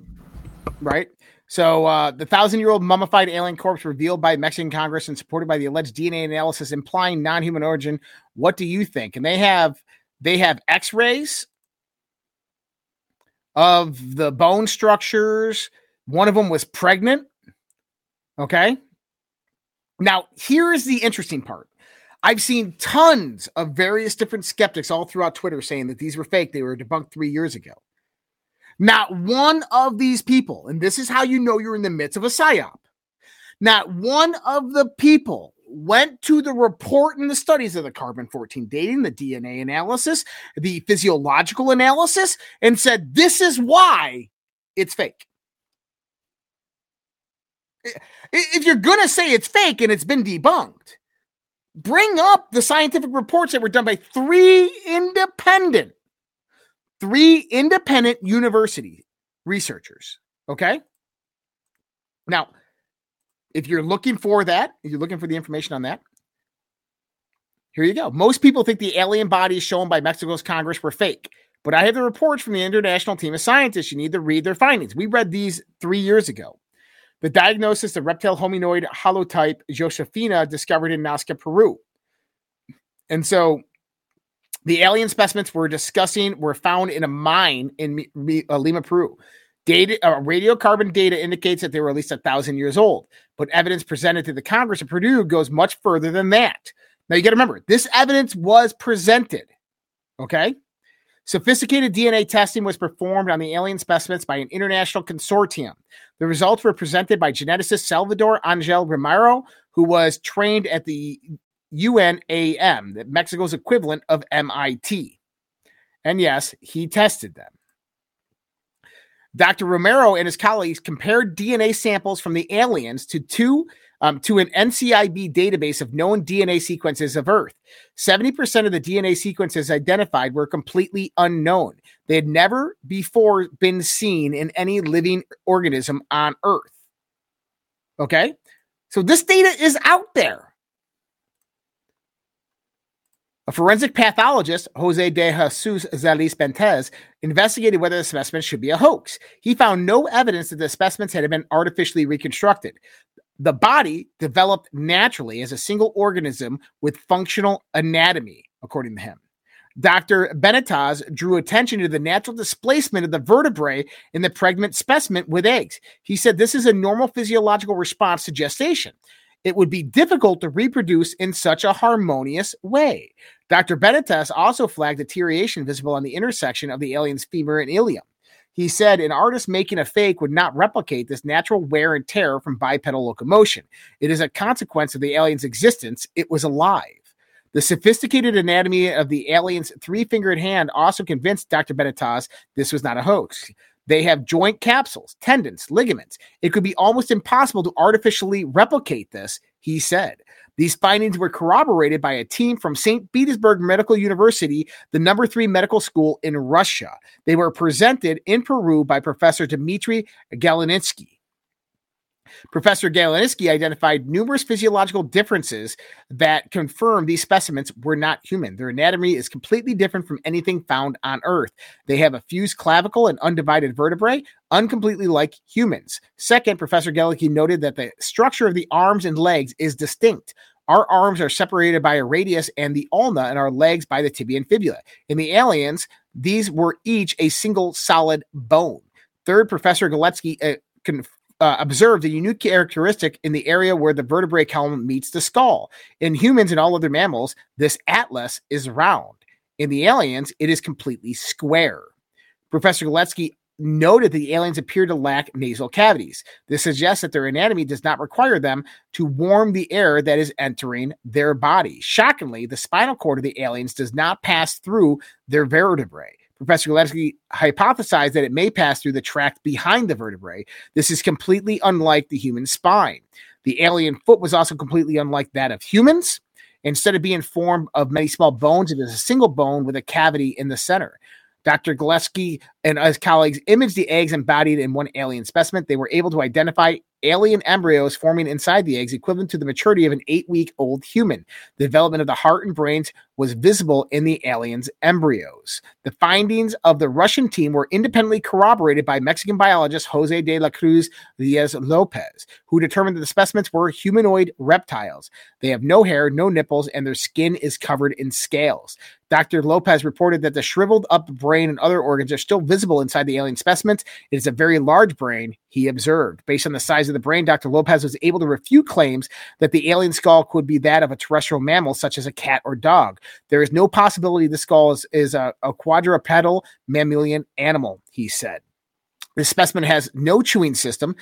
Right. So the 1,000-year-old mummified alien corpse revealed by Mexican Congress and supported by the alleged DNA analysis implying non-human origin. What do you think? And they have X-rays of the bone structures. One of them was pregnant. Okay. Now, here is the interesting part. I've seen tons of various different skeptics all throughout Twitter saying that these were fake. They were debunked 3 years ago. Not one of these people, and this is how you know you're in the midst of a psyop, not one of the people went to the report and the studies of the carbon-14 dating, the DNA analysis, the physiological analysis, and said, this is why it's fake. If you're going to say it's fake and it's been debunked, bring up the scientific reports that were done by three independent university researchers. Okay. Now, if you're looking for that, if you're looking for the information on that, here you go. Most people think the alien bodies shown by Mexico's Congress were fake, but I have the reports from the international team of scientists. You need to read their findings. We read these 3 years ago. The diagnosis of reptile hominoid holotype Josephina discovered in Nazca, Peru. And so the alien specimens we're discussing were found in a mine in Lima, Peru. Radiocarbon data indicates that they were at least 1,000 years old, but evidence presented to the Congress of Peru goes much further than that. Now, you got to remember, this evidence was presented, okay? Sophisticated DNA testing was performed on the alien specimens by an international consortium. The results were presented by geneticist Salvador Angel Romero, who was trained at the UNAM, Mexico's equivalent of MIT. And yes, he tested them. Dr. Romero and his colleagues compared DNA samples from the aliens to an NCIB database of known DNA sequences of Earth. 70% of the DNA sequences identified were completely unknown. They had never before been seen in any living organism on Earth. Okay? So this data is out there. A forensic pathologist, Jose de Jesus Zalís-Benitez, investigated whether the specimens should be a hoax. He found no evidence that the specimens had been artificially reconstructed. The body developed naturally as a single organism with functional anatomy, according to him. Dr. Benitez drew attention to the natural displacement of the vertebrae in the pregnant specimen with eggs. He said this is a normal physiological response to gestation. It would be difficult to reproduce in such a harmonious way. Dr. Benitez also flagged deterioration visible on the intersection of the alien's femur and ilium. He said an artist making a fake would not replicate this natural wear and tear from bipedal locomotion. It is a consequence of the alien's existence. It was alive. The sophisticated anatomy of the alien's three-fingered hand also convinced Dr. Benitez this was not a hoax. They have joint capsules, tendons, ligaments. It could be almost impossible to artificially replicate this, he said. These findings were corroborated by a team from St. Petersburg Medical University, the number 3 medical school in Russia. They were presented in Peru by Professor Dmitry Galininsky. Professor Galininsky identified numerous physiological differences that confirm these specimens were not human. Their anatomy is completely different from anything found on Earth. They have a fused clavicle and undivided vertebrae, uncompletely like humans. Second, Professor Galininsky noted that the structure of the arms and legs is distinct. Our arms are separated by a radius and the ulna, and our legs by the tibia and fibula. In the aliens, these were each a single solid bone. Third, Professor Galininsky observed a unique characteristic in the area where the vertebrae column meets the skull. In humans and all other mammals, this atlas is round. In the aliens, it is completely square. Professor Galininsky noted that the aliens appear to lack nasal cavities. This suggests that their anatomy does not require them to warm the air that is entering their body. Shockingly, the spinal cord of the aliens does not pass through their vertebrae. Professor Galininsky hypothesized that it may pass through the tract behind the vertebrae. This is completely unlike the human spine. The alien foot was also completely unlike that of humans. Instead of being formed of many small bones, it is a single bone with a cavity in the center. Dr. Godlewski and his colleagues imaged the eggs embodied in one alien specimen. They were able to identify alien embryos forming inside the eggs, equivalent to the maturity of an 8-week-old human. The development of the heart and brains was visible in the aliens' embryos. The findings of the Russian team were independently corroborated by Mexican biologist Jose de la Cruz Diaz-Lopez, who determined that the specimens were humanoid reptiles. They have no hair, no nipples, and their skin is covered in scales. Dr. Lopez reported that the shriveled-up brain and other organs are still visible inside the alien specimens. It is a very large brain, he observed. Based on the size of the brain, Dr. Lopez was able to refute claims that the alien skull could be that of a terrestrial mammal, such as a cat or dog. There is no possibility the skull is a quadrupedal mammalian animal, he said. The specimen has no chewing system.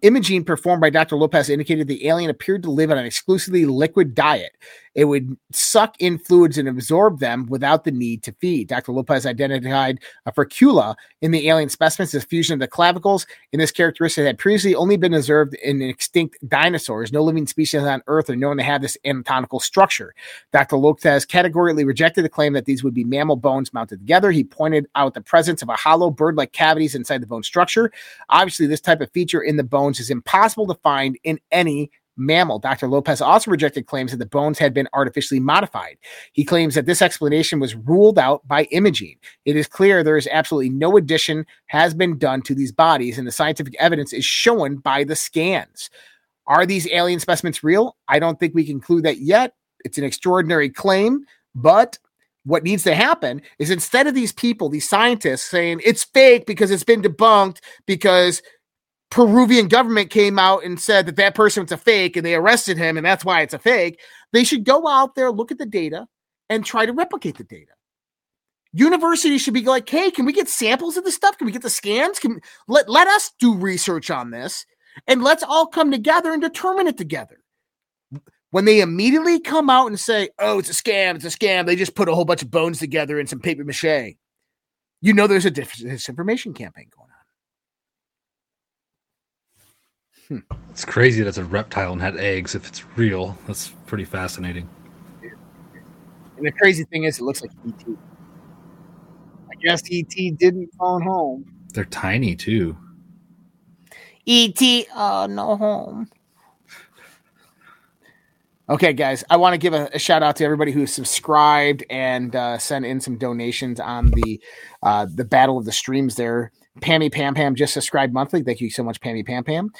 Imaging performed by Dr. Lopez indicated the alien appeared to live on an exclusively liquid diet. It would suck in fluids and absorb them without the need to feed. Dr. Lopez identified a furcula in the alien specimens as fusion of the clavicles. In this characteristic had previously only been observed in extinct dinosaurs. No living species on Earth are known to have this anatomical structure. Dr. Lopez categorically rejected the claim that these would be mammal bones mounted together. He pointed out the presence of a hollow bird-like cavities inside the bone structure. Obviously, this type of feature in the bones is impossible to find in any mammal. Dr. Lopez also rejected claims that the bones had been artificially modified. He claims that this explanation was ruled out by imaging. It is clear there is absolutely no addition has been done to these bodies, and the scientific evidence is shown by the scans. Are these alien specimens real? I don't think we can conclude that yet. It's an extraordinary claim, but what needs to happen is instead of these people, these scientists saying it's fake because it's been debunked because Peruvian government came out and said that person was a fake and they arrested him and that's why it's a fake. They should go out there, look at the data, and try to replicate the data. Universities should be like, hey, can we get samples of this stuff? Can we get the scans? Let us do research on this and let's all come together and determine it together. When they immediately come out and say, oh, it's a scam. They just put a whole bunch of bones together and some paper mache. You know there's a disinformation campaign going on. It's crazy that's a reptile and had eggs. If it's real, that's pretty fascinating. And the crazy thing is, it looks like ET. I guess ET didn't phone home. They're tiny too. ET, no home. Okay, guys, I want to give a shout out to everybody who subscribed and sent in some donations on the Battle of the Streams there. Pammy Pam Pam just subscribed monthly. Thank you so much, Pammy Pam Pam.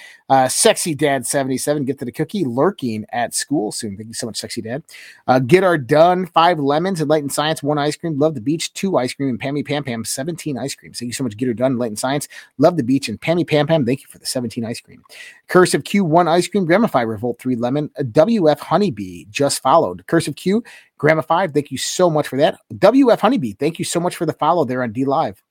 Sexy Dad 77, get to the cookie, lurking at school soon. Thank you so much, Sexy Dad. Get our done 5 lemons, Enlightened Science 1 ice cream, love the beach 2 ice cream, and Pammy Pam Pam 17 ice creams. Thank you so much, Get Her Done, Enlightened Science, love the beach, and Pammy Pam Pam. Thank you for the 17 ice cream. Curse of Q 1 ice cream, Gramify Revolt 3 lemon, WF Honeybee just followed. Curse of Q Gramma 5. Thank you so much for that. WF Honeybee, thank you so much for the follow there on D Live.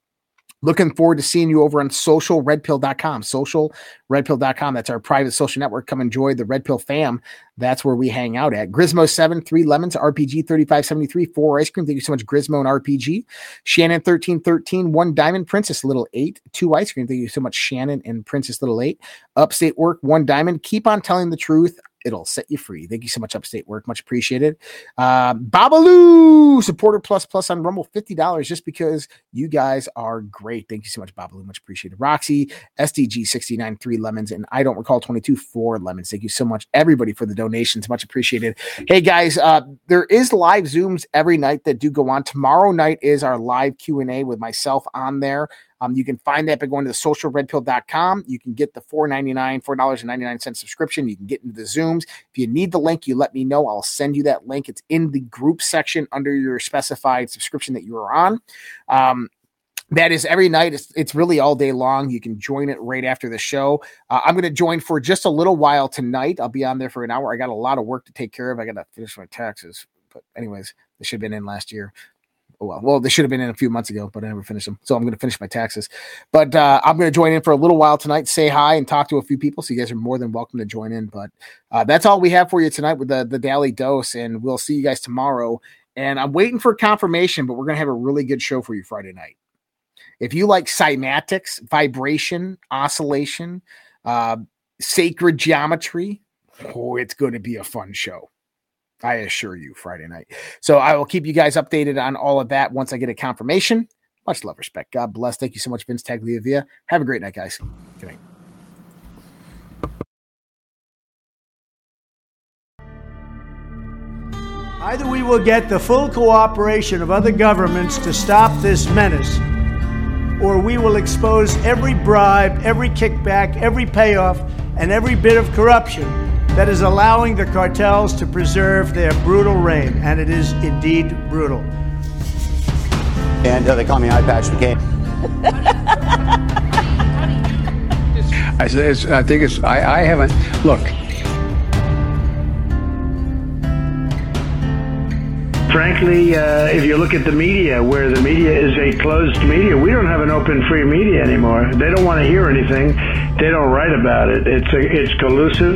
Looking forward to seeing you over on socialredpill.com. Socialredpill.com. That's our private social network. Come enjoy the Red Pill fam. That's where we hang out at. Grismo7, 3 lemons, RPG 3573, 4 ice cream. Thank you so much, Grismo and RPG. Shannon 1313, 1 diamond, Princess Little 8, 2 ice cream. Thank you so much, Shannon and Princess Little 8. Upstate Work, 1 diamond. Keep on telling the truth. It'll set you free. Thank you so much, Upstate Work. Much appreciated. Babalu, supporter plus on Rumble, $50 just because you guys are great. Thank you so much, Babalu. Much appreciated. Roxy, SDG 69, 3 lemons, and I don't recall 22, 4 lemons. Thank you so much, everybody, for the donations. Much appreciated. Hey, guys, there is live Zooms every night that do go on. Tomorrow night is our live Q&A with myself on there. You can find that by going to the socialredpill.com. You can get the $4.99 subscription. You can get into the Zooms. If you need the link, you let me know. I'll send you that link. It's in the group section under your specified subscription that you are on. That is every night. It's really all day long. You can join it right after the show. I'm going to join for just a little while tonight. I'll be on there for an hour. I got a lot of work to take care of. I got to finish my taxes. But anyways, they should have been in last year. Well, they should have been in a few months ago, but I never finished them. So I'm going to finish my taxes. But I'm going to join in for a little while tonight, say hi, and talk to a few people. So you guys are more than welcome to join in. But that's all we have for you tonight with the Daily Dose, and we'll see you guys tomorrow. And I'm waiting for confirmation, but we're going to have a really good show for you Friday night. If you like cymatics, vibration, oscillation, sacred geometry, it's going to be a fun show. I assure you, Friday night. So I will keep you guys updated on all of that once I get a confirmation. Much love, respect. God bless. Thank you so much, Vince Tagliavia. Have a great night, guys. Good night. Either we will get the full cooperation of other governments to stop this menace, or we will expose every bribe, every kickback, every payoff, and every bit of corruption that is allowing the cartels to preserve their brutal reign. And it is indeed brutal. And they call me Eye Patch McCain. I haven't, look. Frankly, if you look at the media, where the media is a closed media, we don't have an open, free media anymore. They don't want to hear anything. They don't write about it. It's collusive.